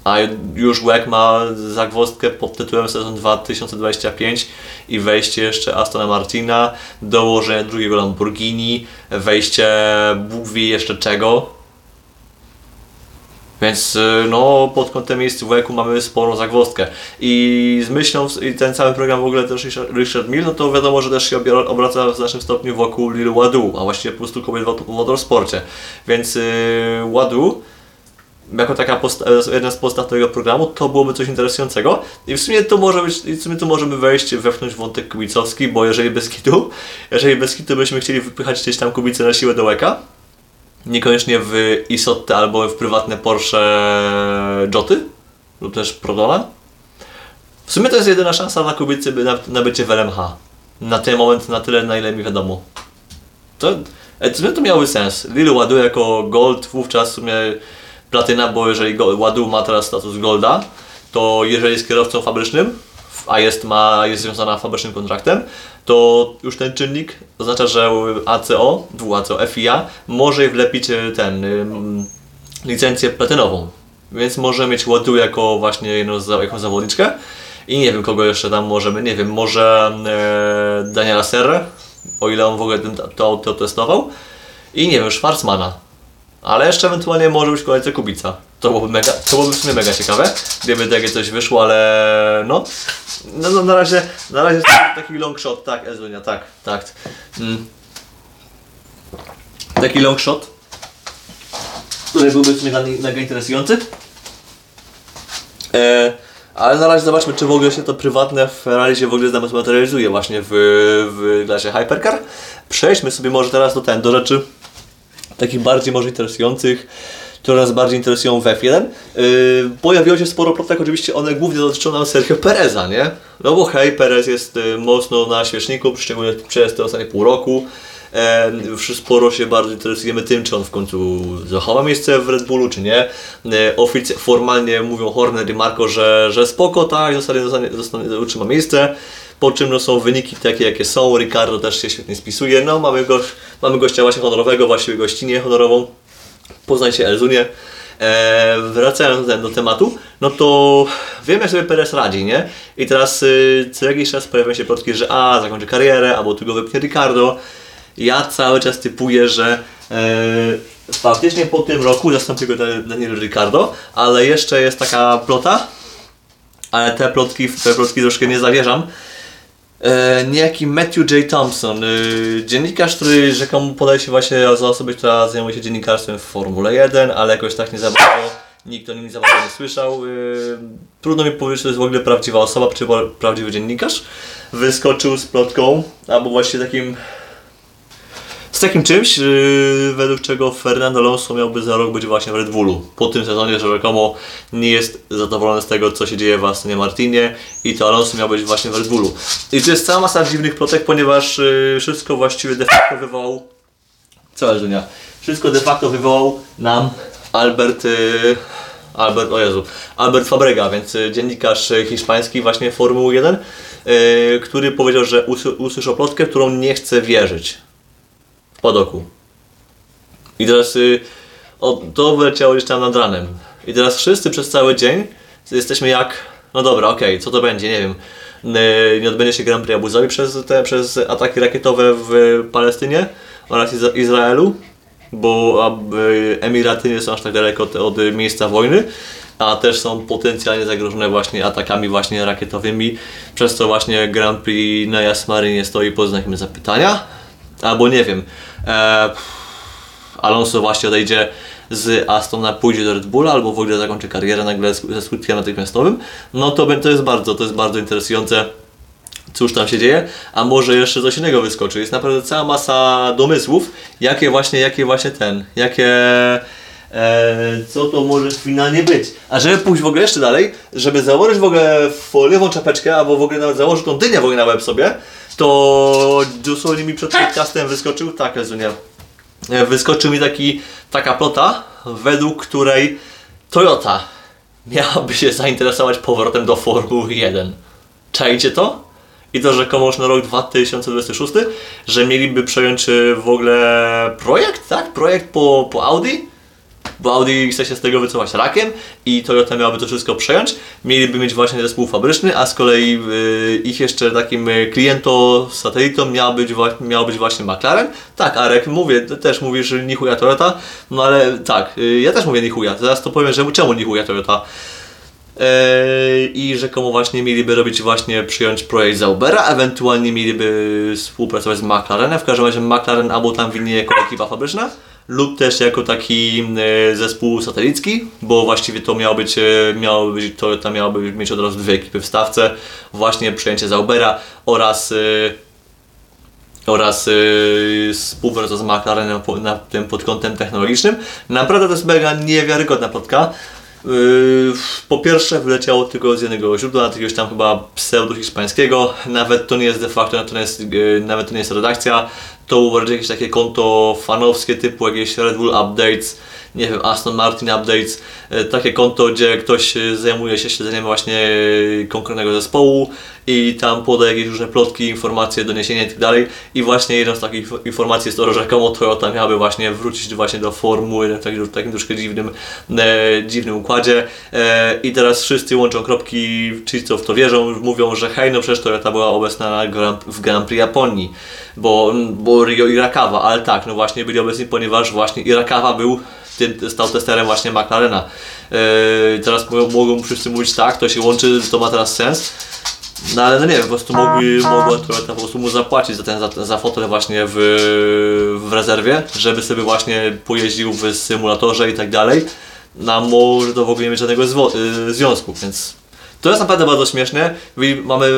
A już W E C ma zagwozdkę pod tytułem sezon dwa tysiące dwudziesty piąty i wejście jeszcze Astona Martina, dołożenie drugiego Lamborghini, wejście Bóg wie jeszcze czego. Więc no pod kątem miejsc w W E C-u mamy sporą zagwozdkę. I z myślą, i ten cały program w ogóle też Richard Mill, no to wiadomo, że też się obraca w znacznym stopniu wokół Lil Wadu, a właściwie po prostu kobiet w motorsporcie. Więc yy, Wadu jako taka jedna z postaw tego programu, to byłoby coś interesującego i w sumie tu może być, w sumie tu możemy wejść, wepchnąć wątek kubicowski, bo jeżeli bez kitu, jeżeli bez kitu byśmy chcieli wypychać gdzieś tam Kubicę na siłę do łeka, niekoniecznie w Isottę albo w prywatne Porsche Joty lub też Prodona, w sumie to jest jedyna szansa dla Kubicy na, na bycie w L M H. Na ten moment na tyle, na ile mi wiadomo. To, w sumie to miałoby sens. Lil Wadu jako Gold wówczas w sumie Platyna, bo jeżeli Ładu ma teraz status Golda, to jeżeli jest kierowcą fabrycznym, a jest, ma, jest związana fabrycznym kontraktem, to już ten czynnik oznacza, że A C O, W A C O, F I A może wlepić ten, licencję platynową. Więc może mieć Ładu jako właśnie jedną zawodniczkę. I nie wiem kogo jeszcze tam możemy, nie wiem, może e, Daniela Serre, o ile on w ogóle ten, to auto testował. I nie wiem, Schwarzmana. Ale jeszcze ewentualnie może być kolejny Kubica. To byłoby mega, to byłoby w sumie mega ciekawe, gdyby takie coś wyszło, ale no. No, no na razie, na razie taki long shot, tak, Ezunia, tak, tak. Mm. Taki long shot, który byłby w sumie mega interesujący. E, ale na razie zobaczmy, czy w ogóle się to prywatne Ferrari się w ogóle zmaterializuje właśnie w, w klasie Hypercar. Przejdźmy sobie może teraz do, ten, do rzeczy takich bardziej może interesujących, które nas bardziej interesują w F jeden. Yy, pojawiło się sporo plotek, oczywiście one głównie dotyczą nam Sergio Pereza, nie? No bo hej, Perez jest y, mocno na świeczniku, szczególnie przez te ostatnie pół roku. E, sporo się bardzo interesujemy tym, czy on w końcu zachowa miejsce w Red Bullu, czy nie. E, ofic- formalnie mówią Horner i Marko, że, że spoko, tak, zostanie, zostanie, zostanie, utrzyma miejsce. Po czym no, są wyniki takie jakie są, Ricciardo też się świetnie spisuje, no mamy, go, mamy gościa właśnie honorowego, właściwie gościnę honorową, poznajcie Elzunię. Eee, wracając do, do tematu, no to wiem jak sobie Perez radzi, nie? I teraz yy, co jakiś czas pojawiają się plotki, że a, zakończy karierę, albo tu go wypnie Ricciardo. Ja cały czas typuję, że yy, faktycznie po tym roku zastąpi go Daniel Ricciardo, ale jeszcze jest taka plota, ale te plotki, te plotki troszkę nie zawierzam. E, niejaki Matthew J. Thompson, e, dziennikarz, który rzekomo podaje się właśnie za osobę, która zajmuje się dziennikarstwem w Formule jeden, ale jakoś tak nie za bardzo, nikt o nim nie za bardzo nie słyszał. E, trudno mi powiedzieć, czy to jest w ogóle prawdziwa osoba, czy prawdziwy dziennikarz. Wyskoczył z plotką, albo właśnie takim, z takim czymś, e, według czego Fernando Alonso miałby za rok być właśnie w Red Bullu. Po tym sezonie, że rzekomo nie jest zadowolony z tego, co się dzieje w Astonie Martinie i to Alonso miał być właśnie w Red Bullu. I to jest cała masa dziwnych plotek, ponieważ yy, wszystko właściwie de facto wywołał... Co jest dnia? Wszystko de facto wywołał nam Albert... Yy, Albert, o Jezu, Albert Fabrega, więc dziennikarz hiszpański właśnie Formuły jeden, yy, który powiedział, że usły, usłyszał plotkę, którą nie chce wierzyć. W padoku. I teraz yy, o, to wyleciało gdzieś tam nad ranem. I teraz wszyscy przez cały dzień jesteśmy jak... No dobra, okej, okay, co to będzie, nie wiem. Yy, nie odbędzie się Grand Prix Abu Zabi przez, te, przez ataki rakietowe w Palestynie oraz Iz- Izraelu, bo a, y, Emiraty nie są aż tak daleko od, od miejsca wojny, a też są potencjalnie zagrożone właśnie atakami właśnie rakietowymi, przez co właśnie Grand Prix na Jasmarynie stoi pod znakiem zapytania. Albo nie wiem, e, Alonso właśnie odejdzie z Astona, pójdzie do Red Bulla, albo w ogóle zakończy karierę nagle ze skutkiem natychmiastowym. No to, to jest bardzo, to jest bardzo interesujące, cóż tam się dzieje, a może jeszcze coś innego wyskoczy. Jest naprawdę cała masa domysłów, jakie właśnie, jakie właśnie ten, jakie... Eee, co to może finalnie być? A żeby pójść w ogóle jeszcze dalej, żeby założyć w ogóle foliową czapeczkę, albo w ogóle nawet założyć tą dynię w ogóle na łeb sobie, to dosłownie mi przed podcastem wyskoczył, tak rozumiem, wyskoczył mi taki, taka plota, według której Toyota miałaby się zainteresować powrotem do Formuły jeden. Czajcie to? I to rzekomo już na rok dwa tysiące dwudziesty szósty, że mieliby przejąć w ogóle projekt, tak? Projekt po, po Audi. Bo Audi chce się z tego wycofać rakiem i Toyota miałaby to wszystko przejąć. Mieliby mieć właśnie zespół fabryczny, a z kolei y, ich jeszcze takim kliento satelitą miał być, miał być właśnie McLaren. Tak, Arek, mówię, ty też mówisz ni chuja Toyota, no ale tak, y, ja też mówię ni chuja. Zaraz to powiem, że czemu ni chuja Toyota. Yy, I rzekomo właśnie mieliby robić właśnie, przyjąć projekt Zaubera, ewentualnie mieliby współpracować z McLarenem. W każdym razie McLaren albo tam winnie jako ekipa fabryczna, lub też jako taki y, zespół satelicki, bo właściwie to miało być, y, miało być Toyota miałoby mieć od razu dwie ekipy w stawce, właśnie przejęcie Zaubera oraz y, oraz y, współpraca z McLarenem po, na tym, pod kątem technologicznym. Naprawdę to jest mega niewiarygodna plotka. Yy, po pierwsze wyleciało tylko z jednego źródła, jakiegoś tam chyba pseudo hiszpańskiego, nawet to nie jest de facto, nawet to nie jest, yy, nawet to nie jest redakcja, to bardziej jakieś takie konto fanowskie typu jakieś Red Bull Updates, nie wiem, Aston Martin Updates, takie konto, gdzie ktoś zajmuje się śledzeniem właśnie konkretnego zespołu i tam podaje jakieś różne plotki, informacje, doniesienia itd. I właśnie jedną z takich informacji jest to, że rzekomo Toyota miałaby właśnie wrócić właśnie do formuły w takim, takim troszkę dziwnym, e, dziwnym układzie. E, I teraz wszyscy łączą kropki, ci co w to wierzą, mówią, że hej, no przecież Toyota była obecna na Grand, w Grand Prix Japonii, bo, bo Ryo Irakawa, ale tak, no właśnie byli obecni, ponieważ właśnie Irakawa był stał testerem właśnie McLarena. Yy, teraz mogą, mogą wszyscy mówić tak, to się łączy, to ma teraz sens. No ale no nie wiem, po prostu mogli, mogła Toyota po prostu mu zapłacić za ten, za, za fotel właśnie w, w rezerwie, żeby sobie właśnie pojeździł w symulatorze i tak dalej. No może to w ogóle nie mieć żadnego zwo, yy, związku, więc to jest naprawdę bardzo śmieszne. Mamy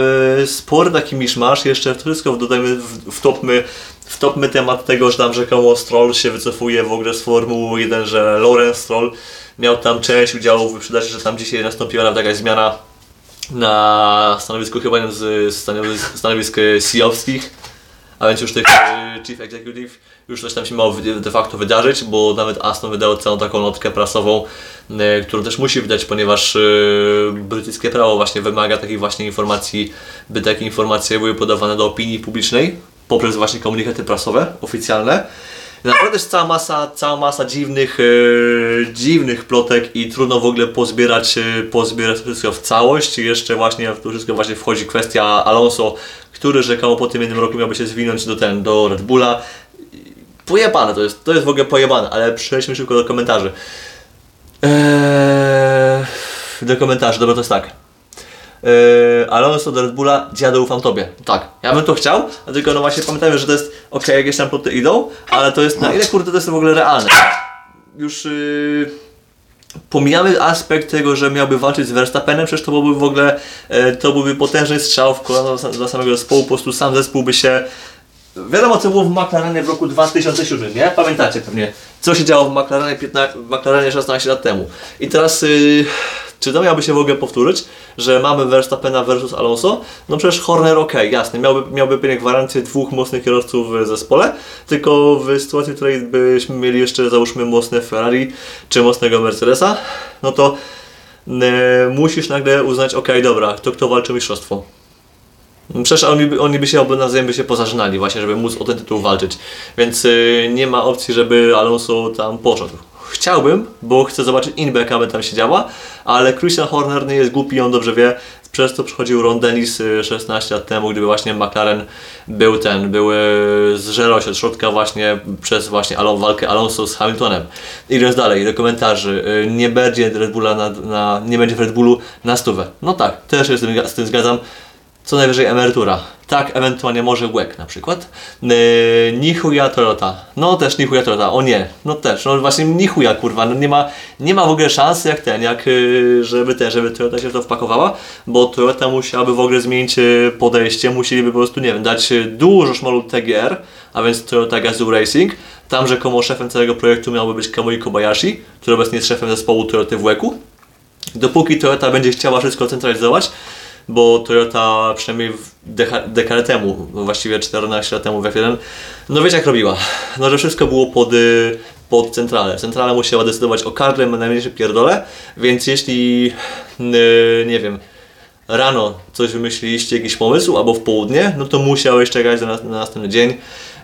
spory taki miszmasz, jeszcze wszystko dodajmy, w, wtopmy Wtopmy temat tego, że tam rzekomo Stroll się wycofuje w ogóle z Formuły jeden, że Lawrence Stroll miał tam część udziału w wyprzedaży, że tam dzisiaj nastąpiła nawet jakaś zmiana na stanowisku chyba jednym z stanowisk, stanowisk C E O-wskich, a więc już tych Chief Executive, już coś tam się miało de facto wydarzyć, bo nawet Aston wydało całą taką notkę prasową, którą też musi wydać, ponieważ brytyjskie prawo właśnie wymaga takich właśnie informacji, by takie informacje były podawane do opinii publicznej poprzez właśnie komunikaty prasowe, oficjalne. Naprawdę jest cała masa, cała masa dziwnych, yy, dziwnych plotek i trudno w ogóle pozbierać, yy, pozbierać wszystko w całość. I jeszcze właśnie w to wszystko właśnie wchodzi kwestia Alonso, który rzekomo po tym jednym roku miałby się zwinąć do, ten, do Red Bulla. Pojebane to jest, to jest w ogóle pojebane, ale przejdźmy szybko do komentarzy. Eee, do komentarzy, dobra, to jest tak. Yy, Alonso do Red Bulla, dziadę ufam tobie. Tak, ja bym to chciał, a tylko no właśnie pamiętajmy, że to jest ok, jakieś tam ploty idą, ale to jest na ile kurde to jest w ogóle realne. Już yy, pomijamy aspekt tego, że miałby walczyć z Verstappenem, przecież to byłby w ogóle yy, to byłby potężny strzał w kolano dla samego zespołu, po prostu sam zespół by się... Wiadomo co było w McLarenie w roku dwa tysiące siódmym, nie? Pamiętacie pewnie, co się działo w McLarenie, piętnaście, w McLarenie szesnaście lat temu. I teraz... Yy, Czy to miałby się w ogóle powtórzyć, że mamy Verstappena versus Alonso? No przecież Horner ok, jasne, miałby, miałby pewnie gwarancję dwóch mocnych kierowców w zespole, tylko w sytuacji, w której byśmy mieli jeszcze załóżmy mocne Ferrari czy mocnego Mercedesa, no to yy, musisz nagle uznać, ok, dobra, to kto walczy o mistrzostwo? Przecież oni, oni by się nawzajem by się pozażynali właśnie, żeby móc o ten tytuł walczyć, więc yy, nie ma opcji, żeby Alonso tam poszedł. Chciałbym, bo chcę zobaczyć inback, aby tam się działa, ale Christian Horner nie jest głupi, on dobrze wie, przez co przychodził Ron Dennis szesnaście lat temu, gdyby właśnie McLaren był ten, był zżerał się od środka właśnie przez właśnie walkę Alonso z Hamiltonem. Idąc dalej do komentarzy, nie będzie Red Bulla na, na, nie będzie w Red Bullu na stówę. No tak, też się z tym, z tym zgadzam. Co najwyżej emerytura. Tak, ewentualnie może łek na przykład. Yy, ni chuja Toyota. No też ni chuja Toyota. O nie. No też. No właśnie ni chuja kurwa. No nie ma, nie ma w ogóle szansy jak ten, jak żeby ten, żeby Toyota się w to wpakowała, bo Toyota musiałaby w ogóle zmienić podejście. Musieliby po prostu, nie wiem, dać dużo szmalu T G R, a więc Toyota Gazoo Racing. Tam rzekomo szefem całego projektu miałby być Kamui Kobayashi, który obecnie jest szefem zespołu Toyoty w łeku. Dopóki Toyota będzie chciała wszystko centralizować, bo Toyota przynajmniej dekadę temu, właściwie czternaście lat temu w F jeden, no wiecie jak robiła, no że wszystko było pod, pod centralę. Centrala musiała decydować o każdym najmniejszym pierdole, więc jeśli, yy, nie wiem, rano coś wymyśliliście, jakiś pomysł, albo w południe, no to musiałeś czekać na, na następny dzień,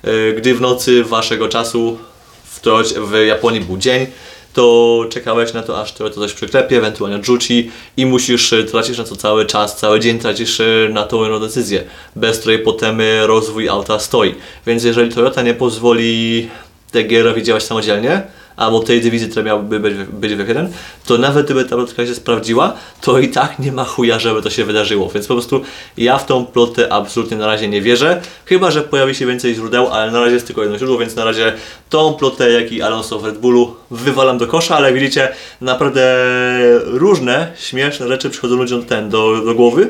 yy, gdy w nocy waszego czasu w, w Japonii był dzień, to czekałeś na to, aż to coś przyklepie, ewentualnie odrzuci i musisz, tracisz na to cały czas, cały dzień tracisz na tą jedną decyzję, bez której potem rozwój auta stoi. Więc jeżeli Toyota nie pozwoli T G R-owi działać samodzielnie, albo tej dywizji, która miałaby być, być w F jeden, to nawet gdyby ta plotka się sprawdziła, to i tak nie ma chuja, żeby to się wydarzyło. Więc po prostu ja w tą plotę absolutnie na razie nie wierzę, chyba że pojawi się więcej źródeł, ale na razie jest tylko jedno źródło, więc na razie tą plotę, jak i Alonso w Red Bullu wywalam do kosza, ale widzicie, naprawdę różne śmieszne rzeczy przychodzą ludziom ten do, do głowy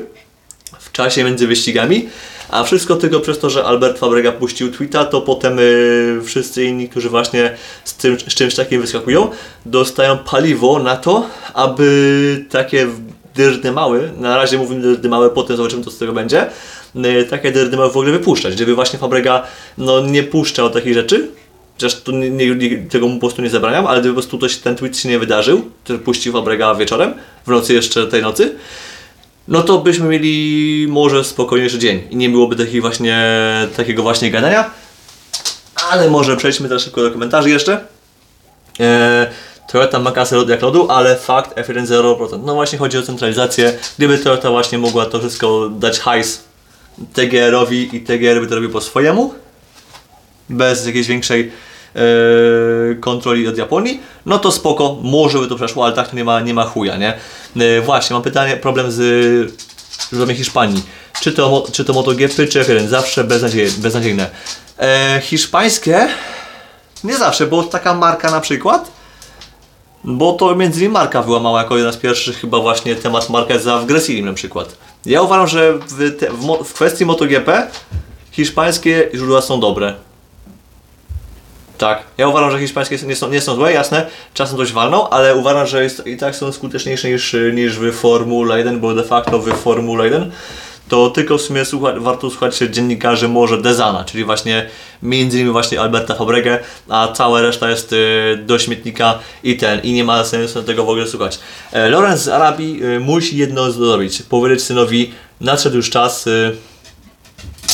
w czasie między wyścigami. A wszystko tylko przez to, że Albert Fabrega puścił tweeta, to potem yy, wszyscy inni, którzy właśnie z, tym, z czymś takim wyskakują, dostają paliwo na to, aby takie dyrdymały, na razie mówimy dyrdymały, potem zobaczymy co z tego będzie, taka dyredyma w ogóle wypuszczać, gdyby właśnie Fabrega no, nie puszczał takich rzeczy. Chociaż tu nie, nie, tego mu po prostu nie zabraniam, ale gdyby po prostu coś, ten tweet się nie wydarzył, który puścił Fabrega wieczorem, w nocy jeszcze tej nocy, no to byśmy mieli może spokojniejszy dzień i nie byłoby takich właśnie, takiego właśnie gadania. Ale może przejdźmy teraz szybko do komentarzy jeszcze. Eee, Toyota ma kasę jak lodu, ale fakt F jeden zero procent. No właśnie chodzi o centralizację. Gdyby Toyota właśnie mogła to wszystko dać hajs T G R-owi i T G R by to robił po swojemu, bez jakiejś większej yy, kontroli od Japonii, no to spoko, może by to przeszło, ale tak to nie ma, nie ma chuja, nie? Yy, właśnie, mam pytanie, problem z yy, żołnierzami Hiszpanii. Czy to, czy to MotoGP, czy F jeden? Zawsze beznadzieje, beznadziejne. Yy, hiszpańskie? Nie zawsze, bo taka marka na przykład, bo to między innymi marka wyłamała jako jedna z pierwszych chyba właśnie temat Marqueza w Gresini na przykład. Ja uważam, że w, te, w, w kwestii MotoGP hiszpańskie źródła są dobre. Tak, ja uważam, że hiszpańskie nie są, nie są złe, jasne, czasem dość walną, ale uważam, że jest, i tak są skuteczniejsze niż, niż w Formule jeden, bo de facto w Formule jeden to tylko w sumie słucha, warto słuchać się dziennikarzy może Dezana, czyli właśnie między innymi właśnie Alberta Fabregę, a cała reszta jest y, do śmietnika i ten, i nie ma sensu tego w ogóle słuchać. E, Lorenz z Arabii y, musi jedno zrobić, powiedzieć synowi, nadszedł już czas, y,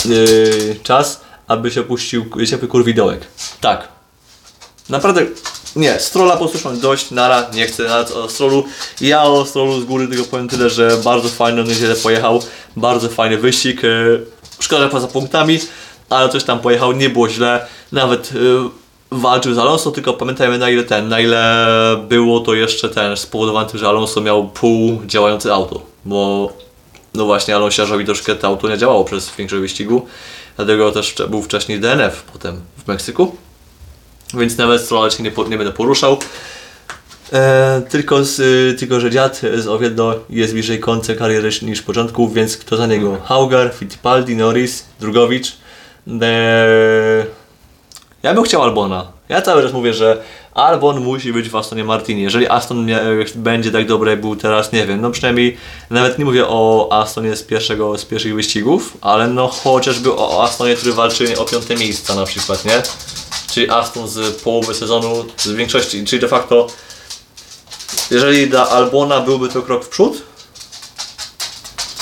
y, czas, aby się opuścił ciepły kurwidołek. Tak. Naprawdę, nie, Strolla po prostu mam dość, nara, nie chcę nawet o Strollu. Ja o Strollu z góry tylko powiem tyle, że bardzo fajny, on nieźle pojechał, bardzo fajny wyścig, szkoda poza punktami, ale coś tam pojechał, nie było źle, nawet walczył z Alonso, tylko pamiętajmy na ile ten, na ile było to jeszcze ten, spowodowane tym, że Alonso miał pół działające auto, bo no właśnie Alonsiarzowi troszkę to auto nie działało przez większość wyścigu, dlatego też był wcześniej D N F potem w Meksyku. Więc nawet Strolla się nie, po, nie będę poruszał. E, tylko, z, y, tylko, że dziad z Oviedo jest bliżej końca kariery niż początku, więc kto za niego? Haugar, Fittipaldi, Norris, Drugowicz. E, ja bym chciał Albona. Ja cały czas mówię, że Albon musi być w Astonie Martinie. Jeżeli Aston nie, będzie tak dobry, jak był teraz, nie wiem. No przynajmniej nawet nie mówię o Astonie z, pierwszego, z pierwszych wyścigów, ale no chociażby o Astonie, który walczy o piąte miejsca na przykład, nie? Czyli Aston z połowy sezonu, z większości, czyli de facto jeżeli dla Albona byłby to krok w przód,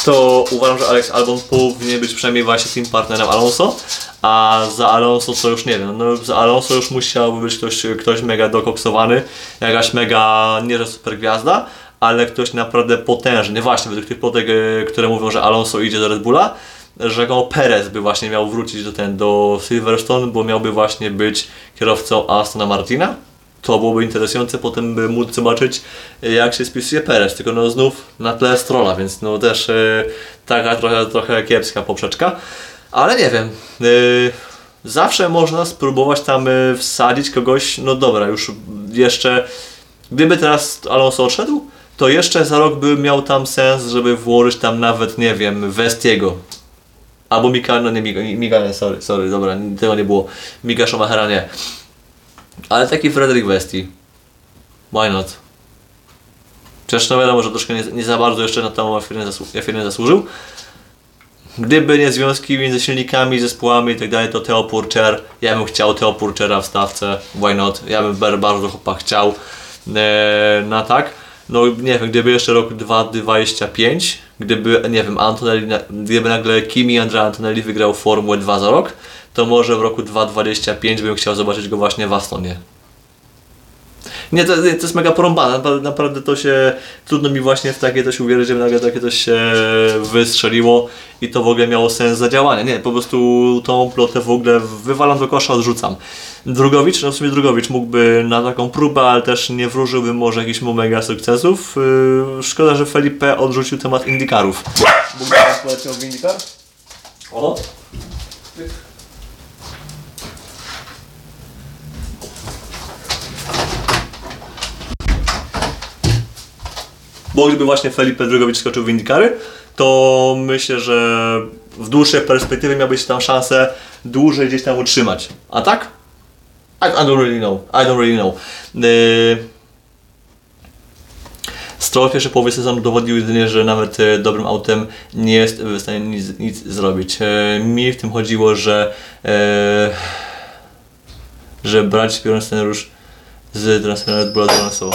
to uważam, że Alex Albon powinien być przynajmniej właśnie team partnerem Alonso, a za Alonso to już nie wiem, no za Alonso już musiałby być ktoś, ktoś mega dokoksowany, jakaś mega, nie że super gwiazda, ale ktoś naprawdę potężny, właśnie według tych plotek, które mówią, że Alonso idzie do Red Bulla, że Perez by właśnie miał wrócić do, ten, do Silverstone, bo miałby właśnie być kierowcą Astona Martina. To byłoby interesujące, potem by móc zobaczyć jak się spisuje Perez, tylko no znów na tle Strolla, więc no też yy, taka trochę, trochę kiepska poprzeczka. Ale nie wiem, yy, zawsze można spróbować tam yy, wsadzić kogoś, no dobra już jeszcze, gdyby teraz Alonso odszedł, to jeszcze za rok by miał tam sens, żeby włożyć tam nawet, nie wiem, Westiego. Albo Mika, no nie Mika, Mika nie, sorry, sorry, dobra, tego nie było. Mika Schumachera nie. Ale taki Frederick Westi. Why not? Przecież no wiadomo, że troszkę nie, nie za bardzo jeszcze na tą F jeden zasłu zasłużył. Gdyby nie związki między silnikami, zespołami itd. to Theo Pourchaire. Ja bym chciał Theo Pourchaire'a w stawce. Why not? Ja bym bardzo chłopa chciał. Eee, na tak. No nie wiem, gdyby jeszcze rok dwa tysiące dwudziesty piąty, gdyby, nie wiem, Antonelli, gdyby nagle Kimi Andrea Antonelli wygrał Formułę dwa za rok, to może w roku dwa tysiące dwudziestym piątym bym chciał zobaczyć go właśnie w Astonie. Nie, to, to jest mega porąbane, naprawdę to się, trudno mi właśnie w takie coś uwierzyć, żeby nagle takie coś się wystrzeliło i to w ogóle miało sens zadziałania. Nie, po prostu tą plotę w ogóle wywalam do kosza, odrzucam. Drugowicz, no w sumie Drugowicz mógłby na taką próbę, ale też nie wróżyłby może jakichś mu mega sukcesów. Yy, szkoda, że Felipe odrzucił temat Indykarów. Mógłby teraz poleciał w Indykar? O! Bo gdyby właśnie Felipe Drugowicz skoczył w Indykary, to myślę, że w dłuższej perspektywie miałbyś tam szansę dłużej gdzieś tam utrzymać. A tak? I don't really know. I don't really know. Yy... Stroll w pierwszej połowie sezonu dowodził jedynie, że nawet dobrym autem nie jest w stanie nic, nic zrobić. Mi w tym chodziło, że, że brać piorun scenariusz z transferem Red Bulla do Alonso.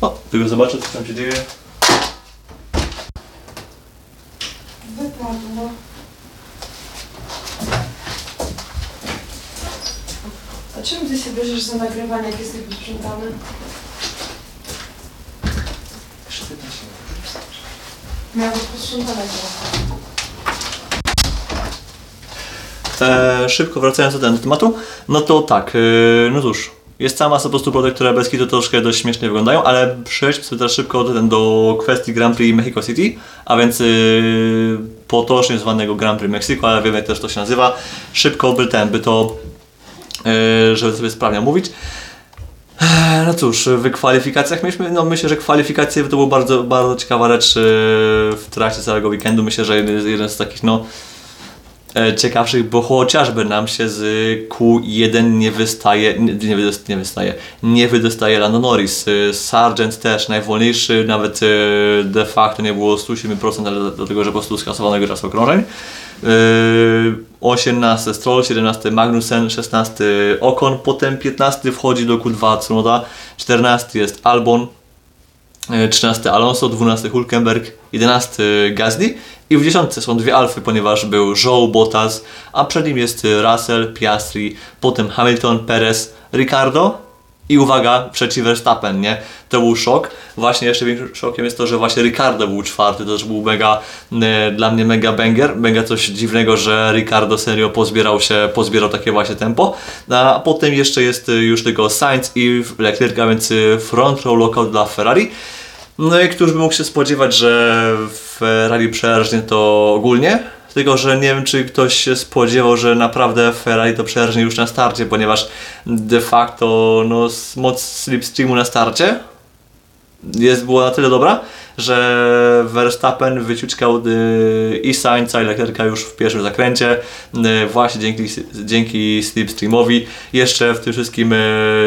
O, tylko zobaczę, co tam się dzieje. Wypadło. A czym ty się bierzesz za nagrywanie, jak jesteś posprzątany? Miałam posprzątane to. E, szybko wracając do tego tematu, no to tak, yy, no cóż, jest cała masa po prostu produktów, które bez kitu troszkę dość śmiesznie wyglądają, ale przejdźmy sobie teraz szybko do, do kwestii Grand Prix Mexico City, a więc yy, potocznie zwanego Grand Prix Mexico, ale wiemy jak też to się nazywa. Szybko by ten, by to, yy, żeby sobie sprawnie mówić. No cóż, w kwalifikacjach mieliśmy, no myślę, że kwalifikacje to była bardzo, bardzo ciekawa rzecz yy, w trakcie całego weekendu. Myślę, że jeden, jeden z takich, no, ciekawszych, bo chociażby nam się z Q jeden nie wystaje, nie, nie, wydostaje, nie wystaje, nie wydostaje Lando Norris. Sargent też najwolniejszy, nawet de facto nie było sto siedem procent, ale dlatego, że po prostu skasowano go czas okrążeń. osiemnasty Stroll, siedemnasty Magnussen, szesnasty Ocon, potem piętnasty wchodzi do Q dwa Tsunoda, czternasty jest Albon, trzynasty Alonso, dwunasty Hülkenberg, jedenasty Gasly. I w dziesiątce są dwie alfy, ponieważ był Joe Bottas, a przed nim jest Russell, Piastri, potem Hamilton, Perez, Ricardo i uwaga, trzeci Verstappen, nie? To był szok. Właśnie jeszcze większym szokiem jest to, że właśnie Ricardo był czwarty, to też był mega, e, dla mnie mega banger, mega coś dziwnego, że Ricardo serio pozbierał się, pozbierał takie właśnie tempo. A potem jeszcze jest już tylko Sainz i Leclerc, a więc front row lockout dla Ferrari. No i któż by mógł się spodziewać, że Ferrari przerznie to ogólnie, tylko że nie wiem, czy ktoś się spodziewał, że naprawdę Ferrari to przerznie już na starcie, ponieważ de facto no, moc slipstreamu na starcie jest, była na tyle dobra, że Verstappen wyciuczkał yy, i Sainza i Leclerca już w pierwszym zakręcie, yy, właśnie dzięki, dzięki slipstreamowi. Jeszcze w tym wszystkim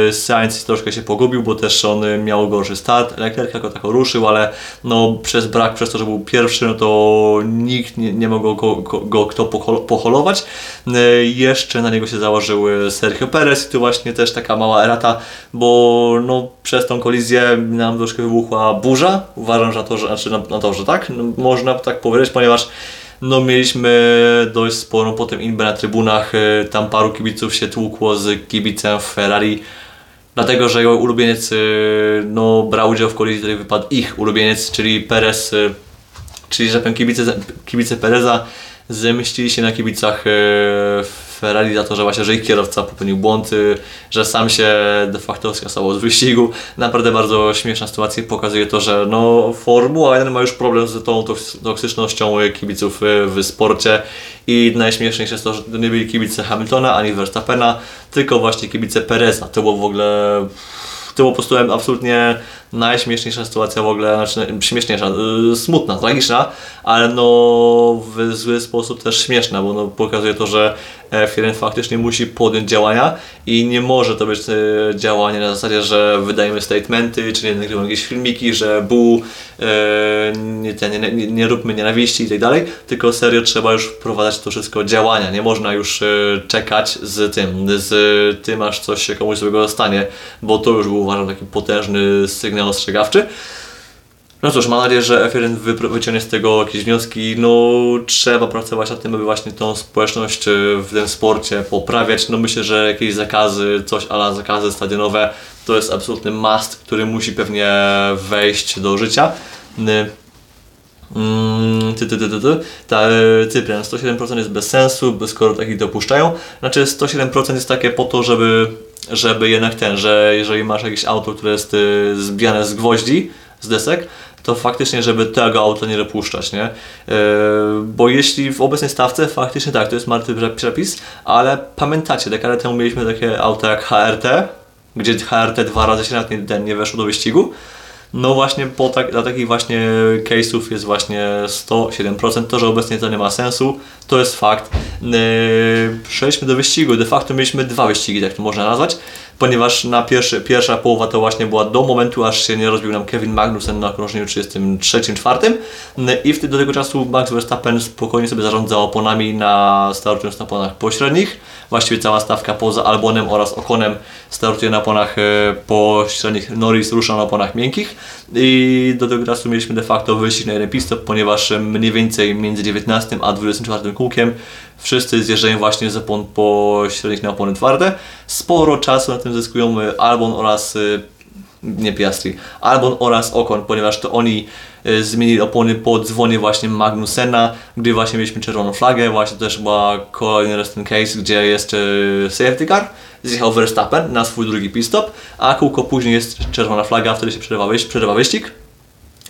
yy, Sainz troszkę się pogubił, bo też on yy, miał gorszy start, Leclerca go tak ruszył, ale no, przez brak, przez to, że był pierwszy, no to nikt nie, nie mógł go, go, go kto poholować. Yy, jeszcze na niego się założył Sergio Perez i tu właśnie też taka mała errata, bo no, przez tą kolizję nam troszkę wybuchła burza. Uważam, że na to, że, znaczy na, na to, że tak, no, można tak powiedzieć, ponieważ no, mieliśmy dość sporą potem inbę na trybunach, y, tam paru kibiców się tłukło z kibicem Ferrari, dlatego że jego ulubieniec y, no, brał udział w kolizji, której wypadł ich ulubieniec, czyli Perez, y, czyli że ten kibice, kibice Pereza zemścili się na kibicach y, Ferrari za to, że właśnie, że ich kierowca popełnił błąd, y, że sam się de facto skasował z wyścigu. Naprawdę bardzo śmieszna sytuacja, pokazuje to, że no, Formuła jeden ma już problem z tą toksycznością kibiców y, w sporcie i najśmieszniejsze jest to, że to nie byli kibice Hamiltona ani Verstappena, tylko właśnie kibice Pereza. To było w ogóle... To było po prostu absolutnie najśmieszniejsza sytuacja w ogóle, znaczy śmieszniejsza, yy, smutna, tragiczna, ale no w zły sposób też śmieszna, bo no pokazuje to, że F jeden faktycznie musi podjąć działania i nie może to być yy, działanie na zasadzie, że wydajemy statementy, czy nie nagrywamy jakieś filmiki, że bu, yy, nie, nie, nie, nie róbmy nienawiści i tak dalej, tylko serio trzeba już wprowadzać to wszystko działania, nie można już yy, czekać z tym, z tym aż coś się komuś złego stanie, bo to już był, uważam, taki potężny sygnał ostrzegawczy. No cóż, mam nadzieję, że F jeden wyciągnie z tego jakieś wnioski. No trzeba pracować nad tym, aby właśnie tą społeczność w tym sporcie poprawiać. No myślę, że jakieś zakazy, coś a la zakazy stadionowe to jest absolutny must, który musi pewnie wejść do życia. Mm, ty, ty, ty, ty, ty. Ta, Cyprian, sto siedem procent jest bez sensu, skoro takich dopuszczają. Znaczy sto siedem procent jest takie po to, żeby żeby jednak ten, że jeżeli masz jakieś auto, które jest y, zbijane z gwoździ, z desek, to faktycznie, żeby tego auta nie dopuszczać, nie? Yy, bo jeśli w obecnej stawce, faktycznie tak, to jest martwy przepis, ale pamiętacie, dekadę temu mieliśmy takie auta jak H R T, gdzie H R T dwa razy się nawet nie, nie weszło do wyścigu. No właśnie po tak, dla takich właśnie case'ów jest właśnie sto siedem procent. To, że obecnie to nie ma sensu, to jest fakt. Yy, przejdźmy do wyścigu. De facto mieliśmy dwa wyścigi, tak to można nazwać. ponieważ na pierwszy, pierwsza połowa to właśnie była do momentu, aż się nie rozbił nam Kevin Magnussen na okrążeniu trzydziestym trzecim czwartym i wtedy do tego czasu Max Verstappen spokojnie sobie zarządzał oponami na startując na oponach pośrednich. Właściwie cała stawka poza Albonem oraz Okonem startuje na oponach pośrednich, Norris rusza na oponach miękkich i do tego czasu mieliśmy de facto wyścig na jeden pit stop, ponieważ mniej więcej między dziewiętnastym a dwudziestym czwartym kółkiem wszyscy zjeżdżają właśnie z opon pośrednich na opony twarde. Sporo czasu na tym zyskują Albon oraz nie Piastri, Albon oraz Ocon, ponieważ to oni zmienili opony po dzwonie właśnie Magnusena, gdy właśnie mieliśmy czerwoną flagę, właśnie też była kolejny rest in case, gdzie jest safety car, zjechał Verstappen na swój drugi pit stop, a kółko później jest czerwona flaga, wtedy się przerywa, wyś- przerywa wyścig.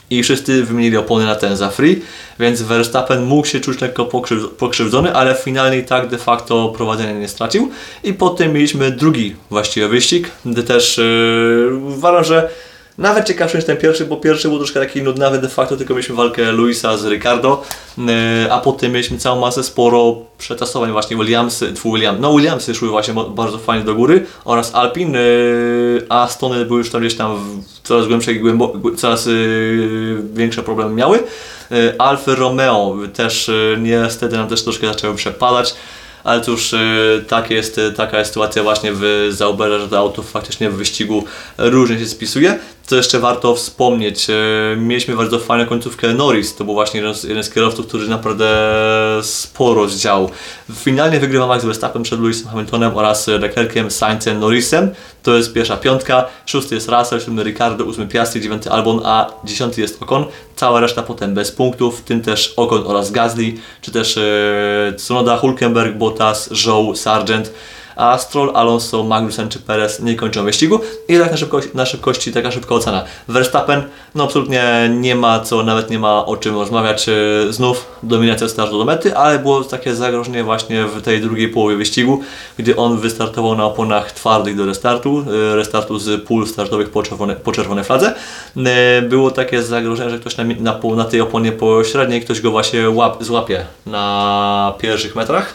I wszyscy wymienili opony na ten za free, więc Verstappen mógł się czuć lekko pokrzyw- pokrzywdzony, ale finalnie i tak de facto prowadzenia nie stracił. I potem mieliśmy drugi właściwie wyścig, gdy też yy, uważam, że nawet ciekawszy niż ten pierwszy, bo pierwszy był troszkę taki nudnawy de facto, tylko mieliśmy walkę Luisa z Ricardo, yy, a potem mieliśmy całą masę sporo przetasowań właśnie Williamsy, William, no Williamsy szły właśnie bardzo fajnie do góry oraz Alpine, yy, a Astony były już tam gdzieś tam w coraz głębsze i głębo, coraz yy, większe problemy miały. Yy, Alfa Romeo też yy, niestety nam też troszkę zaczęły przepadać. Ale cóż, tak jest, taka jest sytuacja właśnie w Zauberze, że to auto faktycznie w wyścigu różnie się spisuje. Co jeszcze warto wspomnieć, mieliśmy bardzo fajną końcówkę Norris, to był właśnie jeden z, jeden z kierowców, który naprawdę sporo zdziałał. Finalnie wygrywa Max Verstappen przed Lewisem Hamiltonem oraz Leclerciem, Sainzem, Norrisem. To jest pierwsza piątka, szósty jest Russell, siódmy Ricardo, ósmy Piastri, dziewiąty Albon, a dziesiąty jest Ocon. Cała reszta potem bez punktów, w tym też Ocon oraz Gasly, czy też yy, Tsunoda, Hulkenberg, Bottas, Zhou, Sargent, a Stroll, Alonso, Magnussen czy Perez nie kończą wyścigu. I tak na, szybko, na szybkości taka szybka ocena. Verstappen, no absolutnie nie ma co, nawet nie ma o czym rozmawiać. Znów dominacja startu do mety, ale było takie zagrożenie właśnie w tej drugiej połowie wyścigu, gdy on wystartował na oponach twardych do restartu, restartu z pól startowych po, czerwone, po czerwonej fladze. Było takie zagrożenie, że ktoś na, na, na tej oponie pośredniej, ktoś go właśnie łap, złapie na pierwszych metrach.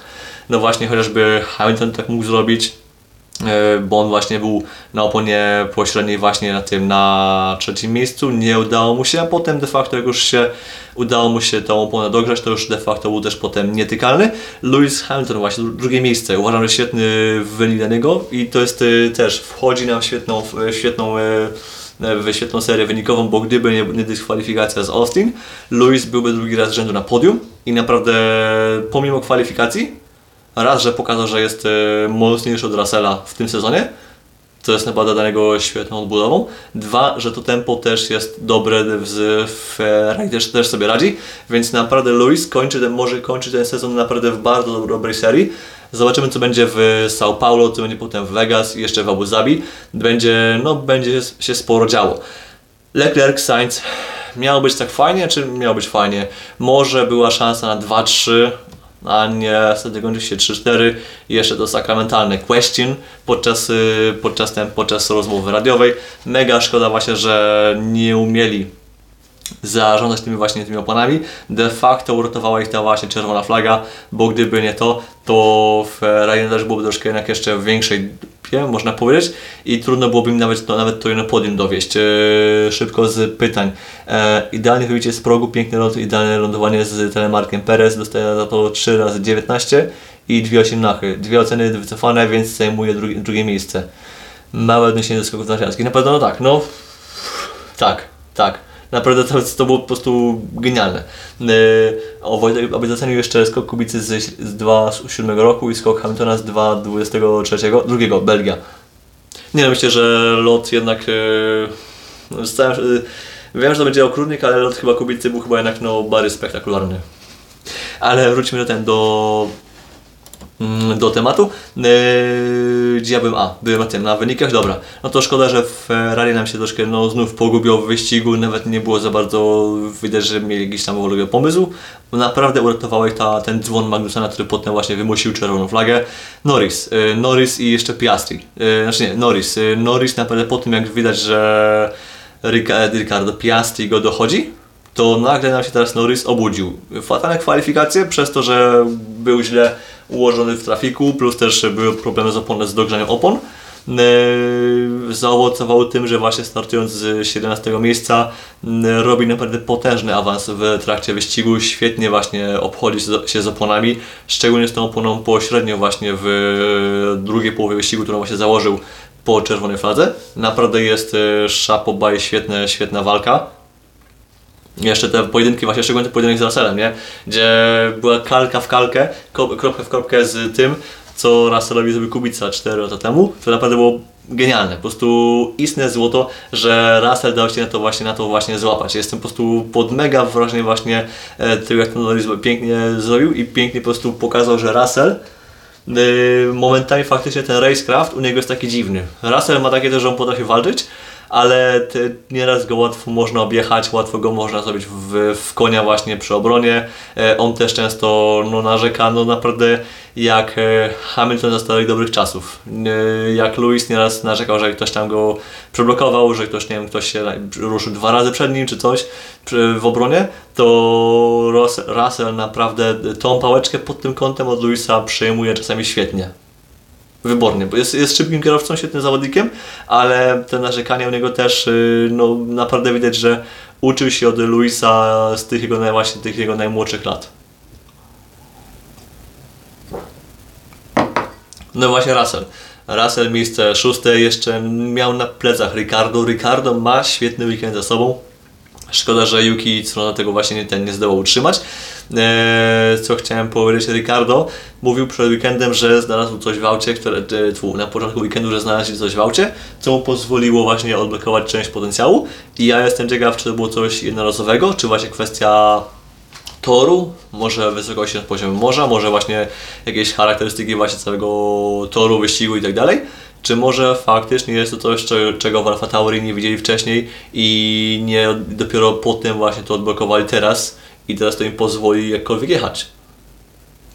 No właśnie chociażby Hamilton tak mógł zrobić, bo on właśnie był na oponie pośredniej właśnie na tym na trzecim miejscu, nie udało mu się, a potem de facto jak już się udało mu się tą oponę dogrzać, to już de facto był też potem nietykalny. Lewis Hamilton właśnie, drugie miejsce, uważam, że świetny wynik dla niego i to jest też, wchodzi nam w świetną, świetną w świetną serię wynikową, bo gdyby nie, nie dyskwalifikacja z Austin, Lewis byłby drugi raz z rzędu na podium i naprawdę pomimo kwalifikacji raz, że pokazał, że jest mocniejszy od Russella w tym sezonie, co jest naprawdę dla niego świetną odbudową. Dwa, że to tempo też jest dobre, w Ferrari też, też sobie radzi, więc naprawdę Lewis kończy ten, może kończy ten sezon naprawdę w bardzo dobrej serii. Zobaczymy, co będzie w São Paulo, co będzie potem w Vegas i jeszcze w Abu Zabi. Będzie, no, będzie się sporo działo. Leclerc, Sainz, miało być tak fajnie, czy miało być fajnie? Może była szansa na dwa trzy. A niestety kończy się trzy cztery i jeszcze to sakramentalne question podczas, podczas, ten, podczas rozmowy radiowej. Mega szkoda właśnie, że nie umieli zarządzać tymi właśnie tymi oponami. De facto uratowała ich ta właśnie czerwona flaga, bo gdyby nie to, to Ferrari też byłoby troszkę jednak jeszcze w większej dupie, można powiedzieć, i trudno byłoby im nawet, no, nawet to jedno podium dowieść. Eee, szybko z pytań. Eee, idealnie wyjście z progu, piękny lot, idealne lądowanie z telemarkiem Perez, dostaje za to trzy razy dziewiętnaście i dwie osiemnachy. Dwie oceny wycofane, więc zajmuje drugi, drugie miejsce. Małe odniesienie do skoków narciarskich. Na pewno no tak, no tak, tak. Naprawdę to, to było po prostu genialne. Yy, o Wojtek, aby docenił jeszcze skok Kubicy z, z dwa tysiące siódmego roku i skok Hamiltona z dwa tysiące dwudziestego drugiego, Belgia. Nie no, myślę, że lot jednak... Yy, stałem, yy, wiem, że to będzie okrutnik, ale lot chyba Kubicy był chyba jednak no, bardziej spektakularny. Ale wróćmy do ten, do... do tematu, eee, gdzie ja byłem, a, byłem na tym, na wynikach, dobra, no to szkoda, że Ferrari nam się troszkę, no znów pogubiło w wyścigu, nawet nie było za bardzo, widać, że mieli jakiś tam wolny pomysł, naprawdę uratował ich ta, ten dzwon Magnusena, który potem właśnie wymusił czerwoną flagę, Norris, e, Norris i jeszcze Piastri, e, znaczy nie, Norris, e, Norris naprawdę po tym jak widać, że Ricardo Piastri go dochodzi, to nagle nam się teraz Norris obudził. Fatalne kwalifikacje przez to, że był źle ułożony w trafiku, plus też były problemy z oponem, z dogrzaniem opon. zaowocował tym, że właśnie startując z siedemnastego miejsca robi naprawdę potężny awans w trakcie wyścigu, świetnie właśnie obchodzi się z oponami, szczególnie z tą oponą pośrednią właśnie w drugiej połowie wyścigu, którą właśnie założył po czerwonej fladze. Naprawdę jest chapeau bas, świetne, świetna walka. Jeszcze te pojedynki, właśnie szczególnie ten pojedynek z Russellem, nie? Gdzie była kalka w kalkę, kropkę w kropkę z tym, co Russellowi zrobił Kubica cztery lata temu, to naprawdę było genialne, po prostu istne złoto, że Russell dał się na to właśnie, na to właśnie złapać. Jestem po prostu pod mega wrażeniem właśnie tego, jak to pięknie zrobił i pięknie po prostu pokazał, że Russell momentami faktycznie ten racecraft u niego jest taki dziwny. Russell ma takie też, że on potrafi walczyć, ale nieraz go łatwo można objechać, łatwo go można zrobić w, w konia właśnie przy obronie. On też często no, narzeka, no naprawdę jak Hamilton za starych dobrych czasów. Jak Lewis nieraz narzekał, że ktoś tam go przeblokował, że ktoś, nie wiem, ktoś się ruszył dwa razy przed nim czy coś w obronie, to Russell naprawdę tą pałeczkę pod tym kątem od Lewisa przejmuje czasami świetnie. Wybornie, bo jest, jest szybkim kierowcą, świetnym zawodnikiem, ale te narzekania u niego też, no naprawdę widać, że uczył się od Lewisa z tych jego, właśnie tych jego najmłodszych lat. No właśnie Russell. Russell miejsce szóste, jeszcze miał na plecach Ricciardo. Ricciardo ma świetny weekend za sobą. Szkoda, że Yuki Tsunoda tego właśnie ten nie zdołał utrzymać. Eee, co chciałem powiedzieć, Ricciardo mówił przed weekendem, że znalazł coś w aucie, które, tfu, na początku weekendu, że znalazł coś w aucie, co mu pozwoliło właśnie odblokować część potencjału. I ja jestem ciekaw, czy to było coś jednorazowego, czy właśnie kwestia toru, może wysokości nad poziomem morza, może właśnie jakieś charakterystyki właśnie całego toru, wyścigu i tak dalej. Czy może faktycznie jest to coś, czego w Alfa Tauri nie widzieli wcześniej i nie, dopiero potem właśnie to odblokowali teraz i teraz to im pozwoli jakkolwiek jechać.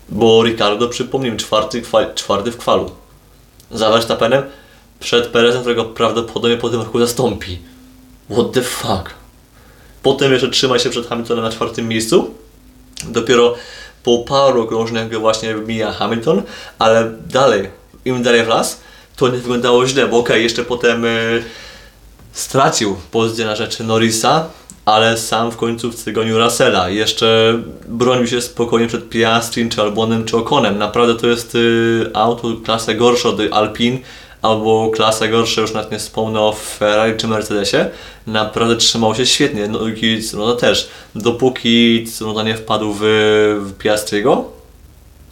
Bo Ricciardo, przypomnijmy, czwarty, czwarty w kwalu. Za Verstappenem przed Perezem, którego prawdopodobnie po tym roku zastąpi. What the fuck? Potem jeszcze trzyma się przed Hamiltonem na czwartym miejscu. Dopiero po paru okrążeniach właśnie mija Hamilton, ale dalej, im dalej w las, to nie wyglądało źle, bo okej, okay, jeszcze potem y, stracił pozycję na rzecz Norrisa, ale sam w końcówce gonił Russella. Jeszcze bronił się spokojnie przed Piastrin, czy Albonem, czy Okonem. Naprawdę to jest y, auto klasę gorsze od Alpine, albo klasę gorsze, już nawet nie wspomnę o Ferrari czy Mercedesie. Naprawdę trzymał się świetnie, no i Tsunoda też. Dopóki Tsunoda nie wpadł w, w Piastriego,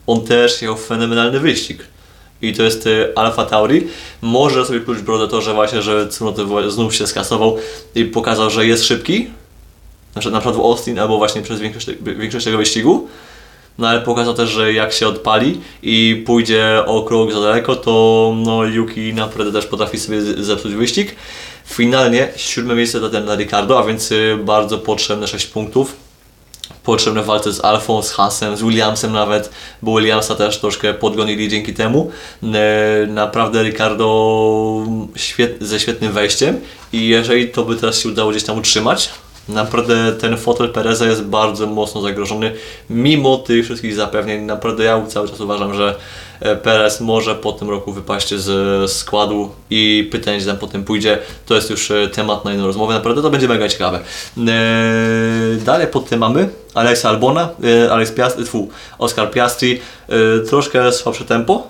on też jechał fenomenalny wyścig. I to jest Alfa Tauri. Może sobie klucz brodę to, że właśnie, że Tsunoda znów się skasował i pokazał, że jest szybki. Na przykład, na przykład w Austin albo właśnie przez większość, większość tego wyścigu. No ale pokazał też, że jak się odpali i pójdzie o krok za daleko, to no, Yuki naprawdę też potrafi sobie zepsuć wyścig. Finalnie siódme miejsce dla, dla Ricciardo, a więc bardzo potrzebne sześć punktów. Potrzebne w walce z Alfą, z Haasem, z Williamsem nawet, bo Williamsa też troszkę podgonili dzięki temu. Naprawdę Ricciardo świet, ze świetnym wejściem i jeżeli to by teraz się udało gdzieś tam utrzymać, naprawdę ten fotel Pereza jest bardzo mocno zagrożony mimo tych wszystkich zapewnień. Naprawdę ja cały czas uważam, że Perez może po tym roku wypaść z składu i pytanie, gdzie tam potem pójdzie, to jest już temat na inną rozmowę. Naprawdę to będzie mega ciekawe. Eee, dalej pod tym mamy Alexa Albona, e, Alex Piastri, tfu, Oscar Piastri, e, troszkę słabsze tempo.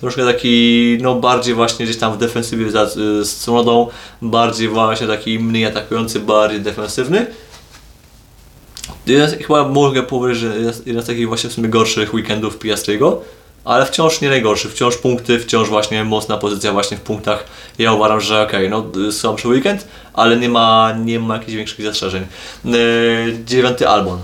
Troszkę taki, no bardziej właśnie gdzieś tam w defensywie z, z Tsunodą, bardziej właśnie taki mniej atakujący, bardziej defensywny. Ja chyba mogę powiedzieć, że jest jeden z takich właśnie w sumie gorszych weekendów Piastriego, ale wciąż nie najgorszy, wciąż punkty, wciąż właśnie mocna pozycja właśnie w punktach. Ja uważam, że okej, okay, no słabszy weekend, ale nie ma, nie ma jakichś większych zastrzeżeń. Eee, dziewiąty Albon.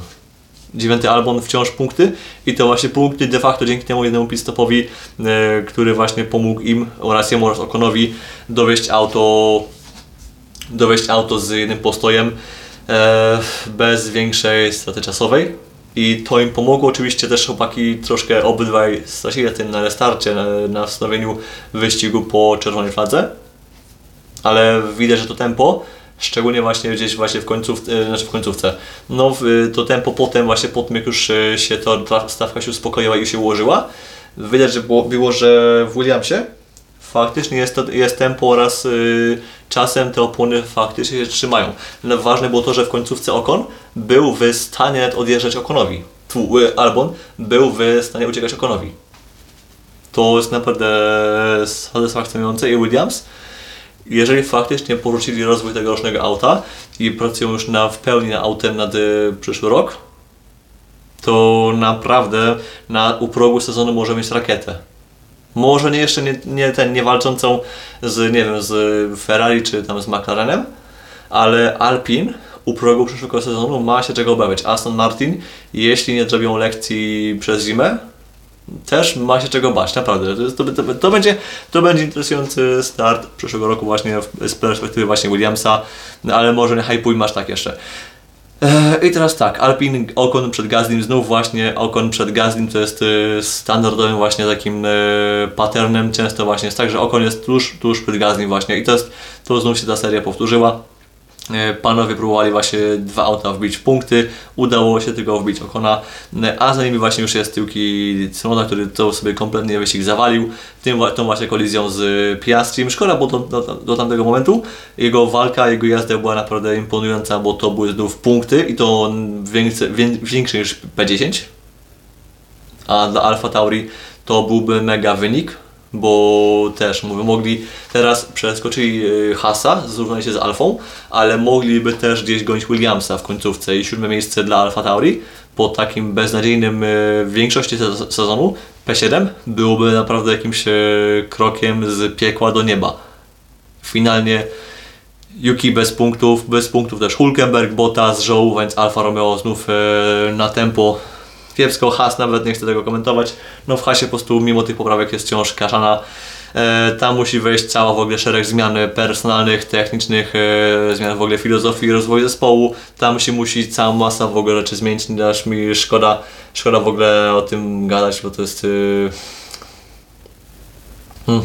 Dziewiąty Albon, wciąż punkty i to właśnie punkty de facto dzięki temu jednemu pitstopowi, e, który właśnie pomógł im oraz jemu oraz Okonowi dowieść auto, dowieść auto z jednym postojem e, bez większej straty czasowej i to im pomogło. Oczywiście też chłopaki troszkę obydwaj stracili tym na restarcie, na, na wznowieniu wyścigu po czerwonej fladze, ale widać, że to tempo szczególnie właśnie gdzieś właśnie w końcówce, znaczy w końcówce, no to tempo potem właśnie po tym, jak już się ta stawka się uspokoiła i się ułożyła, widać, że było, było że w Williamsie faktycznie jest, to, jest tempo oraz yy, czasem te opony faktycznie się trzymają. Ale ważne było to, że w końcówce Ocon był w stanie nawet odjeżdżać Oconowi. Tu yy, Albon był w stanie uciekać Oconowi. To jest naprawdę satysfakcjonujące. I Williams, jeżeli faktycznie porzucili rozwój tegorocznego auta i pracują już na, w pełni na autem na przyszły rok, to naprawdę na u progu sezonu może mieć rakietę. Może nie jeszcze nie, nie, ten, nie walczącą z, nie wiem, z Ferrari czy tam z McLarenem, ale Alpine u progu przyszłego sezonu ma się czego obawiać. Aston Martin, jeśli nie zrobią lekcji przez zimę, też ma się czego bać, naprawdę. To, to, to, to, będzie, to będzie interesujący start przyszłego roku właśnie w, z perspektywy właśnie Williamsa, no ale może nie hajpujmy aż tak jeszcze. I teraz tak, Alpine, Ocon przed Gaslim, znów właśnie Ocon przed Gaslim to jest standardowym właśnie takim patternem, często właśnie jest tak, że Ocon jest tuż, tuż przed Gaslim właśnie i to, jest, to znów się ta seria powtórzyła. Panowie próbowali właśnie dwa auta wbić w punkty, udało się tylko wbić Ocona, a za nimi właśnie już jest tyłki Tsunoda, który to sobie kompletnie wyścig zawalił, tym, tą właśnie kolizją z Piastrim. Szkoda, bo do, do, do tamtego momentu jego walka, jego jazda była naprawdę imponująca, bo to były znów punkty i to większe, większe niż P dziesięć, a dla Alfa Tauri to byłby mega wynik, bo też mówię, mogli teraz przeskoczyli Haasa, zrównali się z Alfą, ale mogliby też gdzieś gonić Williamsa w końcówce i siódme miejsce dla Alfa Tauri po takim beznadziejnym w większości sezonu P siedem byłoby naprawdę jakimś krokiem z piekła do nieba. Finalnie Yuki bez punktów, bez punktów też Hülkenberg, Bottas, Zhou, więc Alfa Romeo znów na tempo. Kiepsko, Haas, nawet nie chcę tego komentować. No w Haasie po prostu mimo tych poprawek jest wciąż kaszana. E, tam musi wejść cała w ogóle szereg zmian personalnych, technicznych, e, zmian w ogóle filozofii, rozwoju zespołu. Tam się musi cała masa w ogóle rzeczy zmienić. Aż mi szkoda, szkoda w ogóle o tym gadać, bo to jest... Yy... Hmm.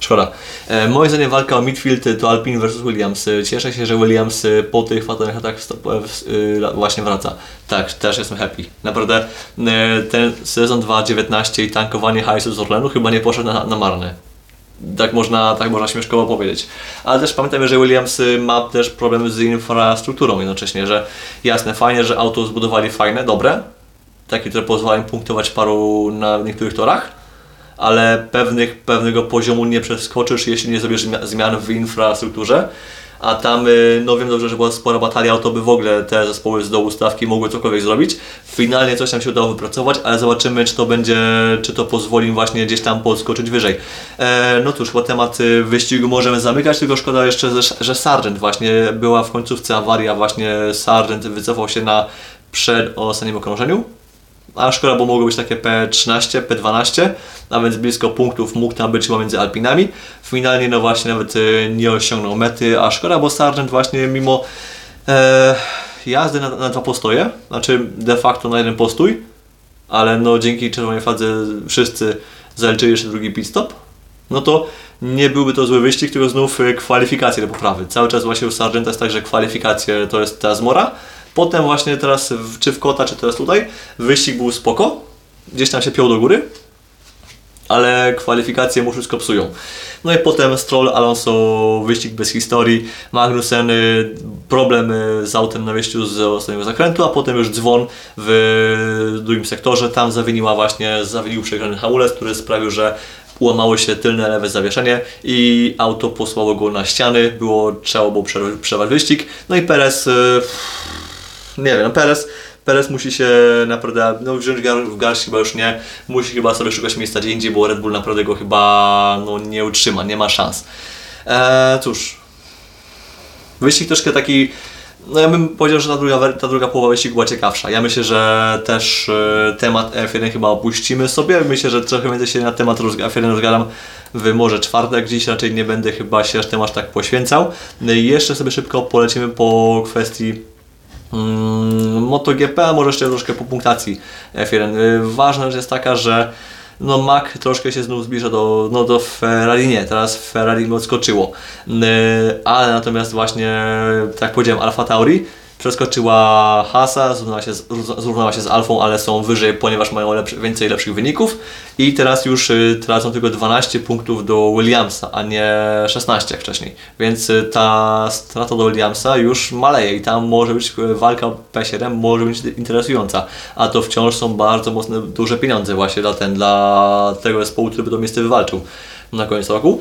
Szkoda. E, moim zdaniem walka o midfield to Alpine versus Williams. Cieszę się, że Williams po tych fatalnych atakach e, właśnie wraca. Tak, też jestem happy. Naprawdę e, ten sezon dwa tysiące dziewiętnasty i tankowanie hajsu z Orlenu chyba nie poszedł na, na marne. Tak można, tak można śmieszkowo powiedzieć. Ale też pamiętajmy, że Williams ma też problemy z infrastrukturą jednocześnie, że jasne, fajnie, że auto zbudowali fajne, dobre. Takie, które pozwalają punktować paru na niektórych torach. Ale pewnych, pewnego poziomu nie przeskoczysz, jeśli nie zrobisz zmian w infrastrukturze. A tam, no wiem dobrze, że była spora batalia, to by w ogóle te zespoły z dołu stawki mogły cokolwiek zrobić. Finalnie coś tam się udało wypracować, ale zobaczymy, czy to będzie, czy to pozwoli właśnie gdzieś tam podskoczyć wyżej. E, no cóż, bo temat wyścigu możemy zamykać, tylko szkoda jeszcze, że Sargent właśnie była w końcówce awaria, właśnie Sargent wycofał się na przedostatnim okrążeniu. A szkoda, bo mogły być takie P trzynaście, P dwanaście, a więc blisko punktów mógł tam być pomiędzy Alpinami. Finalnie no właśnie nawet nie osiągnął mety, a szkoda, bo Sargent właśnie mimo e, jazdy na, na dwa postoje, znaczy de facto na jeden postój, ale no dzięki czerwonej fladze wszyscy zaliczyli jeszcze drugi pit stop, no to nie byłby to zły wyścig, tylko znów kwalifikacje do poprawy. Cały czas właśnie u Sargenta jest tak, że kwalifikacje to jest ta zmora. Potem właśnie teraz, w, czy w Kota, czy teraz tutaj, wyścig był spoko, gdzieś tam się piął do góry, ale kwalifikacje mu wszystko psują. No i potem Stroll, Alonso, wyścig bez historii, Magnussen, problem z autem na wyjściu z ostatniego zakrętu, a potem już dzwon w drugim sektorze, tam zawiniła właśnie, zawinił przegrany hamulec, który sprawił, że łamało się tylne lewe zawieszenie i auto posłało go na ściany, było, trzeba było przerwać wyścig, no i Perez... Nie wiem, no Perez, Perez musi się naprawdę no wziąć gar, w garść, chyba już nie, musi chyba sobie szukać miejsca gdzie indziej, bo Red Bull naprawdę go chyba no, nie utrzyma, nie ma szans. Eee, cóż, wyścig troszkę taki, no ja bym powiedział, że ta druga, ta druga połowa wyścigu była ciekawsza. Ja myślę, że też e, temat F jeden chyba opuścimy sobie, myślę, że trochę więcej się na temat F jeden rozgadam w może czwartek, gdzieś raczej nie będę chyba się aż temu aż tak poświęcał. Jeszcze sobie szybko polecimy po kwestii MotoGP, a może jeszcze troszkę po punktacji F jeden. Ważna rzecz jest taka, że no Mac troszkę się znów zbliża do, no do Ferrari, nie, teraz Ferrari odskoczyło, ale natomiast właśnie, tak jak powiedziałem, Alfa Tauri Przeskoczyła Haasa, zrównała się z, zrównała się z Alfą, ale są wyżej, ponieważ mają lepszy, więcej lepszych wyników. I teraz już tracą tylko dwanaście punktów do Williamsa, a nie szesnaście jak wcześniej. Więc ta strata do Williamsa już maleje i tam może być walka o P siedem, może być interesująca. A to wciąż są bardzo mocne, duże pieniądze właśnie dla, ten, dla tego zespołu, który by to miejsce wywalczył na koniec roku.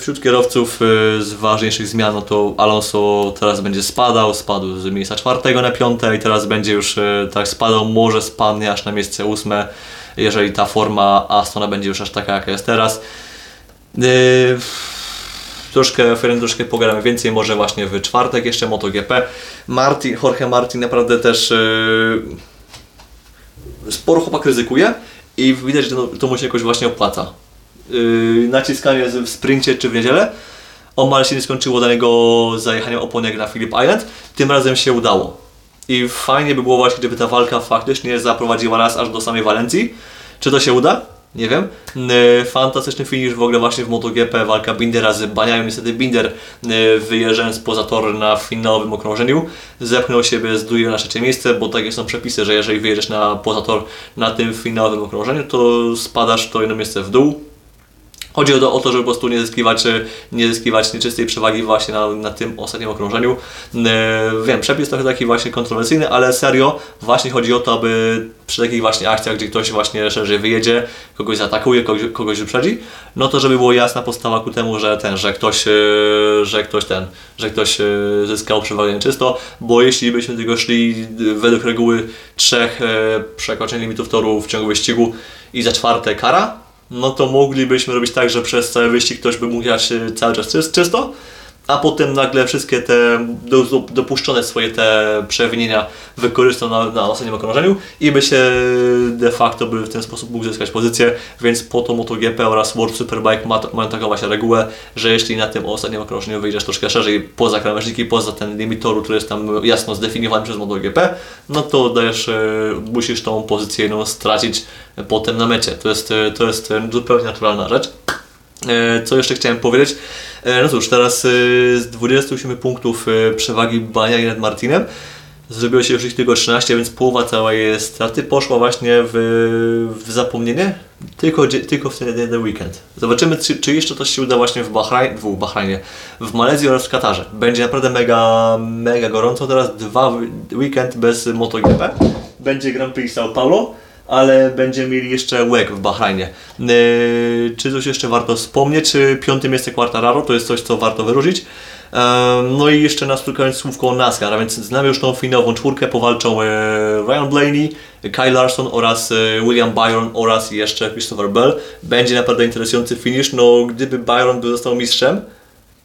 Wśród kierowców z ważniejszych zmian no to Alonso teraz będzie spadał, spadł z miejsca czwartego na piąte i teraz będzie już tak spadał, może spadnie aż na miejsce ósme, jeżeli ta forma Astona będzie już aż taka jaka jest teraz. Troszkę, troszkę pogadamy więcej, może właśnie w czwartek jeszcze MotoGP. Martin, Jorge Martin naprawdę też sporo chłopak ryzykuje i widać, że to, to mu się jakoś właśnie opłaca. Yy, naciskanie w sprincie czy w niedzielę. Omal się nie skończyło dla niego zajechanie oponiek na Phillip Island. Tym razem się udało. I fajnie by było właśnie, gdyby ta walka faktycznie zaprowadziła nas aż do samej Walencji. Czy to się uda? Nie wiem. Yy, fantastyczny finisz w ogóle właśnie w MotoGP, walka Bindera z Baniają. Niestety Binder yy, wyjeżdżając poza tor na finałowym okrążeniu zepchnął siebie z duję na trzecie miejsce, bo takie są przepisy, że jeżeli wyjeżdżasz na poza tor na tym finałowym okrążeniu, to spadasz to jedno miejsce w dół. Chodzi o to, o to, żeby po prostu nie zyskiwać, nie zyskiwać nieczystej przewagi właśnie na, na tym ostatnim okrążeniu. Yy, wiem, przepis trochę taki właśnie kontrowersyjny, ale serio właśnie chodzi o to, aby przy takich właśnie akcjach, gdzie ktoś właśnie szerzej wyjedzie, kogoś zaatakuje, kogoś, kogoś wyprzedzi, no to żeby była jasna podstawa ku temu, że ten, że ktoś, yy, że ktoś ten, że ktoś yy, zyskał przewagę nieczysto, bo jeśli byśmy tylko szli według reguły trzech yy, przekroczeń limitów toru w ciągu wyścigu i za czwarte kara, no to moglibyśmy robić tak, że przez cały wyścig ktoś by mógł jechać cały czas czyst, czysto, a potem nagle wszystkie te do, do, dopuszczone swoje te przewinienia wykorzystał na, na ostatnim okrążeniu i by się de facto by w ten sposób mógł zyskać pozycję, więc po to MotoGP oraz World Superbike ma, mają taką właśnie regułę, że jeśli na tym ostatnim okrążeniu wyjdziesz troszkę szerzej poza krawężniki, poza ten limit toru, który jest tam jasno zdefiniowany przez MotoGP, no to dajesz, musisz tą pozycję jedną stracić potem na mecie. To jest, to jest zupełnie naturalna rzecz. Co jeszcze chciałem powiedzieć? No cóż, teraz z dwudziestu siedmiu punktów przewagi Baniai nad Martinem zrobiło się już tylko trzynaście, więc połowa całej straty poszła właśnie w, w zapomnienie tylko, tylko w ten jeden weekend. Zobaczymy, czy, czy jeszcze coś się uda właśnie w Bahrajnie, w Bahrajnie, w Malezji oraz w Katarze. Będzie naprawdę mega, mega gorąco. Teraz dwa weekend bez MotoGP. Będzie Grand Prix São Paulo, ale będziemy mieli jeszcze łek w Bahrajnie. Yy, czy coś jeszcze warto wspomnieć? Piąte miejsce Quartararo to jest coś, co warto wyróżnić. Yy, no i jeszcze na koniec słówko NASCAR, a więc znamy już tą finałową czwórkę. Powalczą yy, Ryan Blaney, Kyle Larson oraz yy, William Byron oraz jeszcze Christopher Bell. Będzie naprawdę interesujący finish. No gdyby Byron był został mistrzem,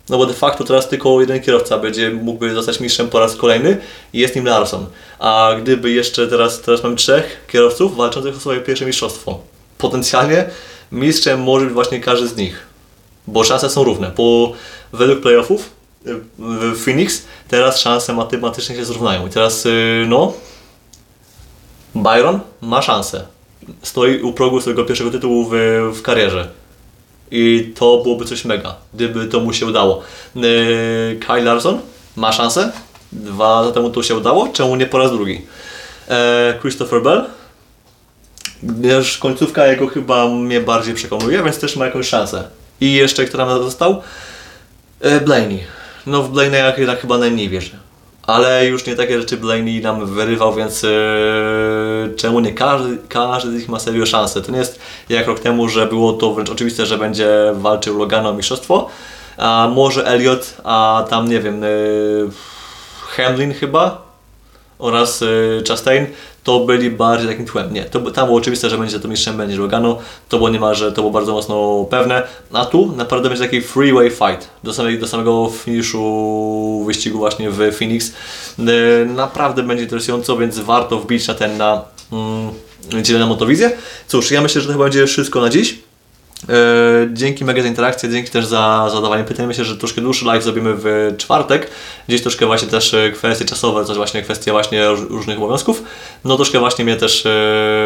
no bo de facto teraz tylko jeden kierowca będzie mógłby zostać mistrzem po raz kolejny i jest nim Larson. A gdyby jeszcze teraz, teraz mamy trzech kierowców walczących o swoje pierwsze mistrzostwo. Potencjalnie mistrzem może być właśnie każdy z nich, bo szanse są równe. Po, według playoffów w Phoenix teraz szanse matematycznie się zrównają. I teraz no, Byron ma szansę. Stoi u progu swojego pierwszego tytułu w, w karierze. I to byłoby coś mega, gdyby to mu się udało. Yy, Kyle Larson ma szansę, dwa lata temu to się udało, czemu nie po raz drugi? Yy, Christopher Bell, już końcówka jego chyba mnie bardziej przekonuje, więc też ma jakąś szansę. I jeszcze, która nam został? Yy, Blaney. No w Blaney jak jednak chyba najmniej wierzę. Ale już nie takie rzeczy Blaney nam wyrywał, więc yy, czemu nie? Każdy, każdy z nich ma serio szansę. To nie jest jak rok temu, że było to wręcz oczywiste, że będzie walczył Logan o mistrzostwo, a może Elliot, a tam nie wiem, yy, Hamlin chyba oraz yy, Chastain to byli bardziej takim tłem. Nie, to, tam było oczywiste, że będzie to mistrzem, będzie Logano, to było niemalże, to było bardzo mocno pewne, a tu naprawdę będzie taki freeway fight do, samej, do samego finiszu wyścigu właśnie w Phoenix. Naprawdę będzie interesująco, więc warto wbić na ten na niedzielę mm, na Motowizję. Cóż, ja myślę, że to chyba będzie wszystko na dziś. Yy, dzięki mega za interakcję, dzięki też za zadawanie pytań. Myślę, że troszkę dłuższy live zrobimy w czwartek. Gdzieś troszkę właśnie też kwestie czasowe, coś właśnie kwestie właśnie różnych obowiązków. No troszkę właśnie mnie też, yy,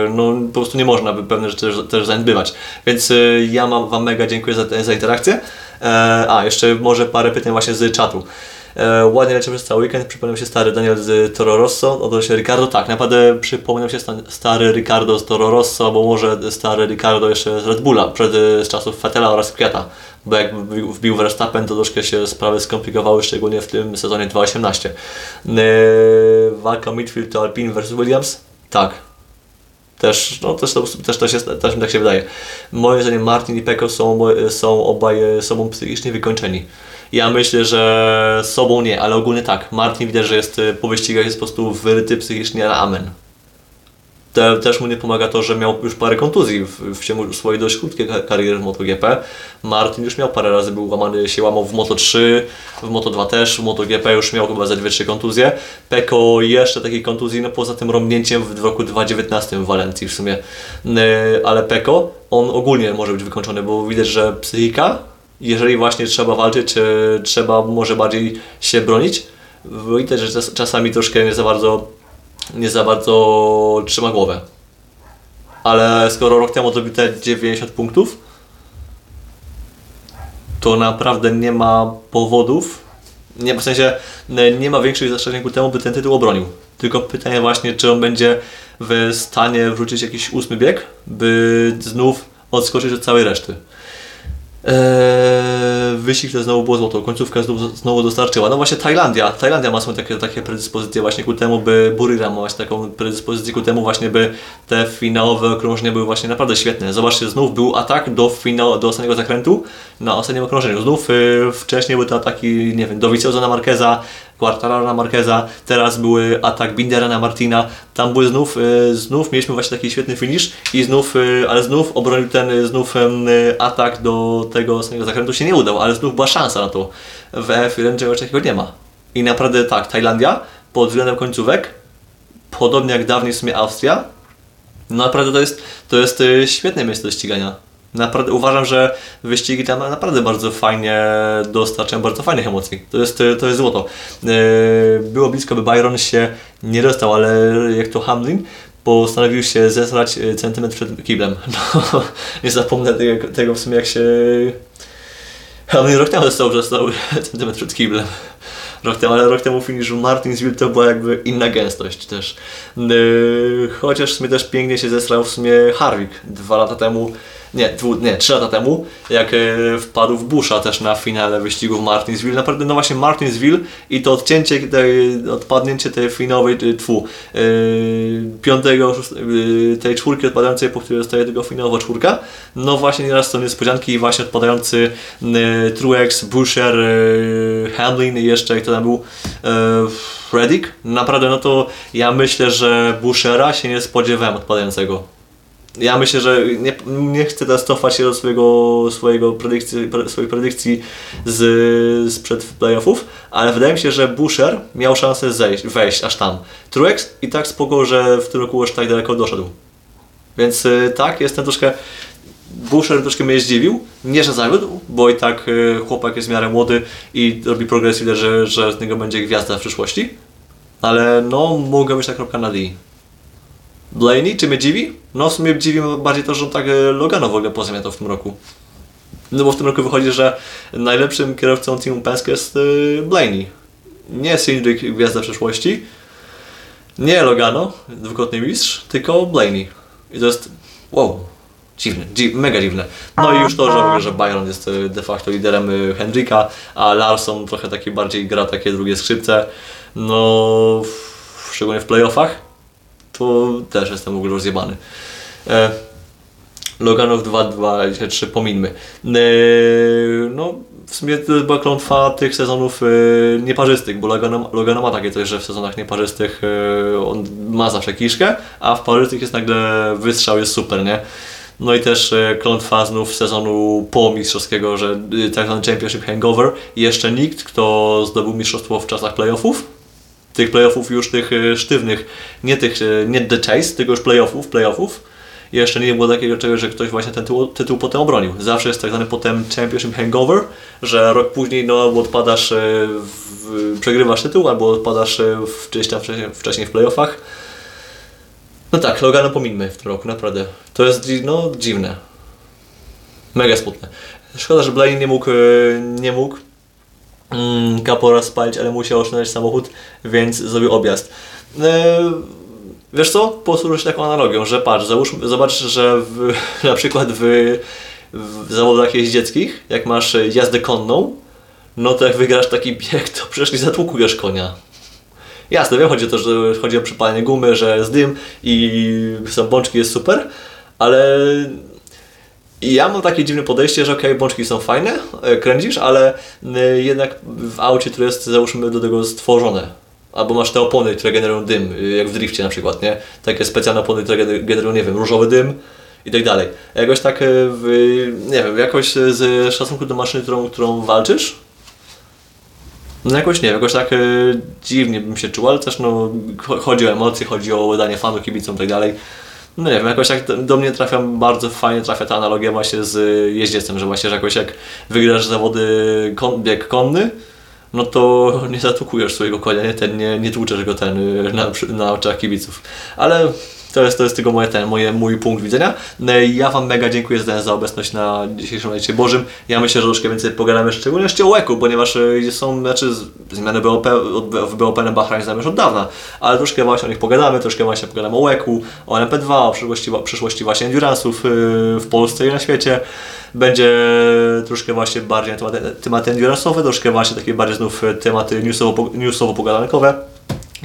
no po prostu nie można by pewne rzeczy też, też zaniedbywać. Więc yy, ja mam Wam mega dziękuję za, za interakcję. Yy, a, jeszcze może parę pytań właśnie z czatu. E, ładnie leciał przez cały weekend, przypomniał się stary Daniel z Toro Rosso, odbył się Ricardo, tak, naprawdę przypomniał się sta, stary Ricardo z Toro Rosso, bo może stary Ricardo jeszcze z Red Bulla, przed, z czasów Vettela oraz Kwiata, bo jak wbił Verstappen, to troszkę się sprawy skomplikowały, szczególnie w tym sezonie dwa tysiące osiemnastym. Eee, walka midfield to Alpine versus Williams? Tak. Też, no, też, to, też, to się, też mi tak się wydaje. Moim zdaniem Martin i Pecco są, są obaj sobą psychicznie wykończeni. Ja myślę, że sobą nie, ale ogólnie tak. Martin widać, że jest po wyścigach jest po prostu wyryty psychicznie na amen. Te, też mu nie pomaga to, że miał już parę kontuzji w, w ciągu swojej dość krótkiej kariery w MotoGP. Martin już miał parę razy, był łamany, się łamał w Moto trzy, w Moto dwa też, w MotoGP już miał chyba za dwie trzy kontuzje. Pecco jeszcze takiej kontuzji, no poza tym rąbnięciem w roku dwa tysiące dziewiętnastym w Walencji w sumie. Yy, ale Pecco, on ogólnie może być wykończony, bo widać, że psychika, jeżeli właśnie trzeba walczyć, yy, trzeba może bardziej się bronić, widać, że czas, czasami troszkę nie za bardzo nie za bardzo trzyma głowę. Ale skoro rok temu zrobił te dziewięćdziesiąt punktów, to naprawdę nie ma powodów, nie, w sensie nie ma większych zastrzeżeń ku temu, by ten tytuł obronił. Tylko pytanie właśnie, czy on będzie w stanie wrócić jakiś ósmy bieg, by znów odskoczyć od całej reszty. Eee, wyścig to znowu było złoto, końcówka znowu, znowu dostarczyła. No właśnie Tajlandia, Tajlandia ma swoje takie, takie predyspozycje właśnie ku temu, by Burira ma właśnie taką predyspozycję ku temu właśnie, by te finałowe okrążenia były właśnie naprawdę świetne. Zobaczcie, znów był atak do finału, do ostatniego zakrętu na ostatnim okrążeniu. Znów yy, wcześniej były te ataki, nie wiem, Dovizioso na Marqueza, Quartararo na Marqueza, teraz były atak Bindera na Martina, tam były znów, y, znów mieliśmy właśnie taki świetny finish i znów, y, ale znów obronił ten znów y, atak do tego samego zakrętu się nie udał, ale znów była szansa na to. W F jeden czegoś takiego nie ma. I naprawdę tak, Tajlandia pod względem końcówek, podobnie jak dawniej w sumie Austria, no naprawdę to jest, to jest y, świetne miejsce do ścigania. Naprawdę uważam, że wyścigi tam naprawdę bardzo fajnie dostarczają bardzo fajnych emocji. To jest, to jest złoto. Było blisko, by Byron się nie dostał, ale jak to Hamlin postanowił się zesrać centymetr przed kiblem. No, nie zapomnę tego, tego w sumie, jak się Hamlin rok temu dostał, że został centymetr przed kiblem. Rok temu, ale rok temu finiszu Martinsville to była jakby inna gęstość też. Chociaż w sumie też pięknie się zesrał w sumie Harvick dwa lata temu. Nie, dwu, nie, trzy lata temu, jak y, wpadł w Busha też na finale wyścigu w Martinsville. Naprawdę, no właśnie Martinsville i to odcięcie, te, odpadnięcie tej finałowej tfu, y, piątego, y, tej czwórki odpadającej, po której zostaje tylko finałowa czwórka. No właśnie nieraz są niespodzianki i właśnie odpadający y, Truex, Buescher, y, Hamlin i jeszcze kto tam był, y, Reddick. Naprawdę, no to ja myślę, że Bueschera się nie spodziewałem odpadającego. Ja myślę, że nie, nie chcę teraz cofać się do swojego, swojego predykcji, pre, swoich predykcji z, z przed playoffów, ale wydaje mi się, że Buescher miał szansę zejść, wejść aż tam. Truex i tak spoko, że w tym roku już tak daleko doszedł. Więc y, tak, jestem troszkę... Buescher troszkę mnie zdziwił, nie że zawiódł, bo i tak y, chłopak jest w miarę młody i robi progres, widać, że, że z niego będzie gwiazda w przyszłości. Ale no, mogła być ta kropka na D. Blaney, czy mnie dziwi? No w sumie dziwi mnie bardziej to, że on tak Logano w ogóle pozamiatał w tym roku. No bo w tym roku wychodzi, że najlepszym kierowcą teamu Penske jest Blaney. Nie Cindric, gwiazda przeszłości, nie Logano, dwukrotny mistrz, tylko Blaney. I to jest wow, dziwne, dziw, mega dziwne. No i już to, że mówię, że Byron jest de facto liderem Hendricka, a Larson trochę taki bardziej gra takie drugie skrzypce, no w, szczególnie w playoffach. To też jestem w ogóle rozjebany. E, Loganów dwa dwa trzy pominmy. E, no, w sumie to była klątwa tych sezonów e, nieparzystych, bo Logano, Logano ma takie coś, że w sezonach nieparzystych e, on ma zawsze kiszkę, a w parzystych jest nagle wystrzał, jest super, nie? No i też e, klątwa znów sezonu pomistrzowskiego, że e, tak zwany Championship Hangover. Jeszcze nikt, kto zdobył mistrzostwo w czasach playoffów, tych playoffów już tych sztywnych, nie tych, nie The Chase, tylko już playoffów, playoffów. Jeszcze nie było takiego czegoś, że ktoś właśnie ten tytuł, tytuł potem obronił. Zawsze jest tak zwany potem Championship Hangover, że rok później no albo odpadasz, w, przegrywasz tytuł, albo odpadasz gdzieś tam wcześniej w playoffach. No tak, Logano pominmy w tym roku, naprawdę. To jest no, dziwne. Mega smutne. Szkoda, że Blaine nie mógł, nie mógł kapo rozpalić, ale musiał oszczędzać samochód, więc zrobił objazd. Wiesz co? Posłużę się taką analogią, że patrz, załóż, zobacz, że w, na przykład w, w zawodach jeździeckich, jak masz jazdę konną, no to jak wygrasz taki bieg, to przecież nie zatłukujesz konia. Jasne, wiem, chodzi o to, że chodzi o przypalenie gumy, że jest dym i są bączki, jest super, ale ja mam takie dziwne podejście, że okej, okay, bączki są fajne, kręcisz, ale jednak w aucie, które jest, załóżmy, do tego stworzone. Albo masz te opony, które generują dym, jak w drifcie na przykład, nie? Takie specjalne opony, które generują, nie wiem, różowy dym i tak dalej. Jakoś tak, nie wiem, jakoś z szacunku do maszyny, którą, którą walczysz? No jakoś nie, jakoś tak dziwnie bym się czuł, ale też no, chodzi o emocje, chodzi o danie fanów, kibicom i tak dalej. No nie wiem, jakoś tak do mnie trafia, bardzo fajnie trafia ta analogia właśnie z jeździecem, że właśnie że jakoś jak wygrasz zawody kon, bieg konny, no to nie zatłukujesz swojego konia, nie, ten, nie, nie tłuczesz go ten na, na oczach kibiców. Ale to jest, to jest tylko moje, ten, moje, mój punkt widzenia. Ja Wam mega dziękuję za, za obecność na dzisiejszym Lecie Bożym. Ja myślę, że troszkę więcej pogadamy, szczególnie jeszcze o łeku, ponieważ są, znaczy zmiany B O P, w B O P na Bahrajn znamy już od dawna, ale troszkę właśnie o nich pogadamy, troszkę właśnie pogadamy o łeku, o L M P dwa, o przyszłości, przyszłości właśnie endurance'ów w Polsce i na świecie. Będzie troszkę właśnie bardziej tematy, tematy endurance'owe, troszkę właśnie takie bardziej znów tematy newsowo-pogadankowe. Newsowo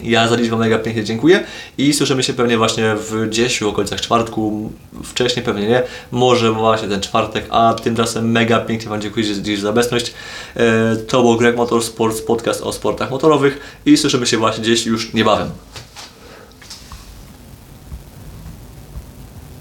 ja za dziś Wam mega pięknie dziękuję i słyszymy się pewnie właśnie w dziesięciu okolicach czwartku, wcześniej pewnie nie, może właśnie ten czwartek, a tymczasem mega pięknie Wam dziękuję dziś za obecność. To był Greg Motorsports, podcast o sportach motorowych i słyszymy się właśnie gdzieś już niebawem.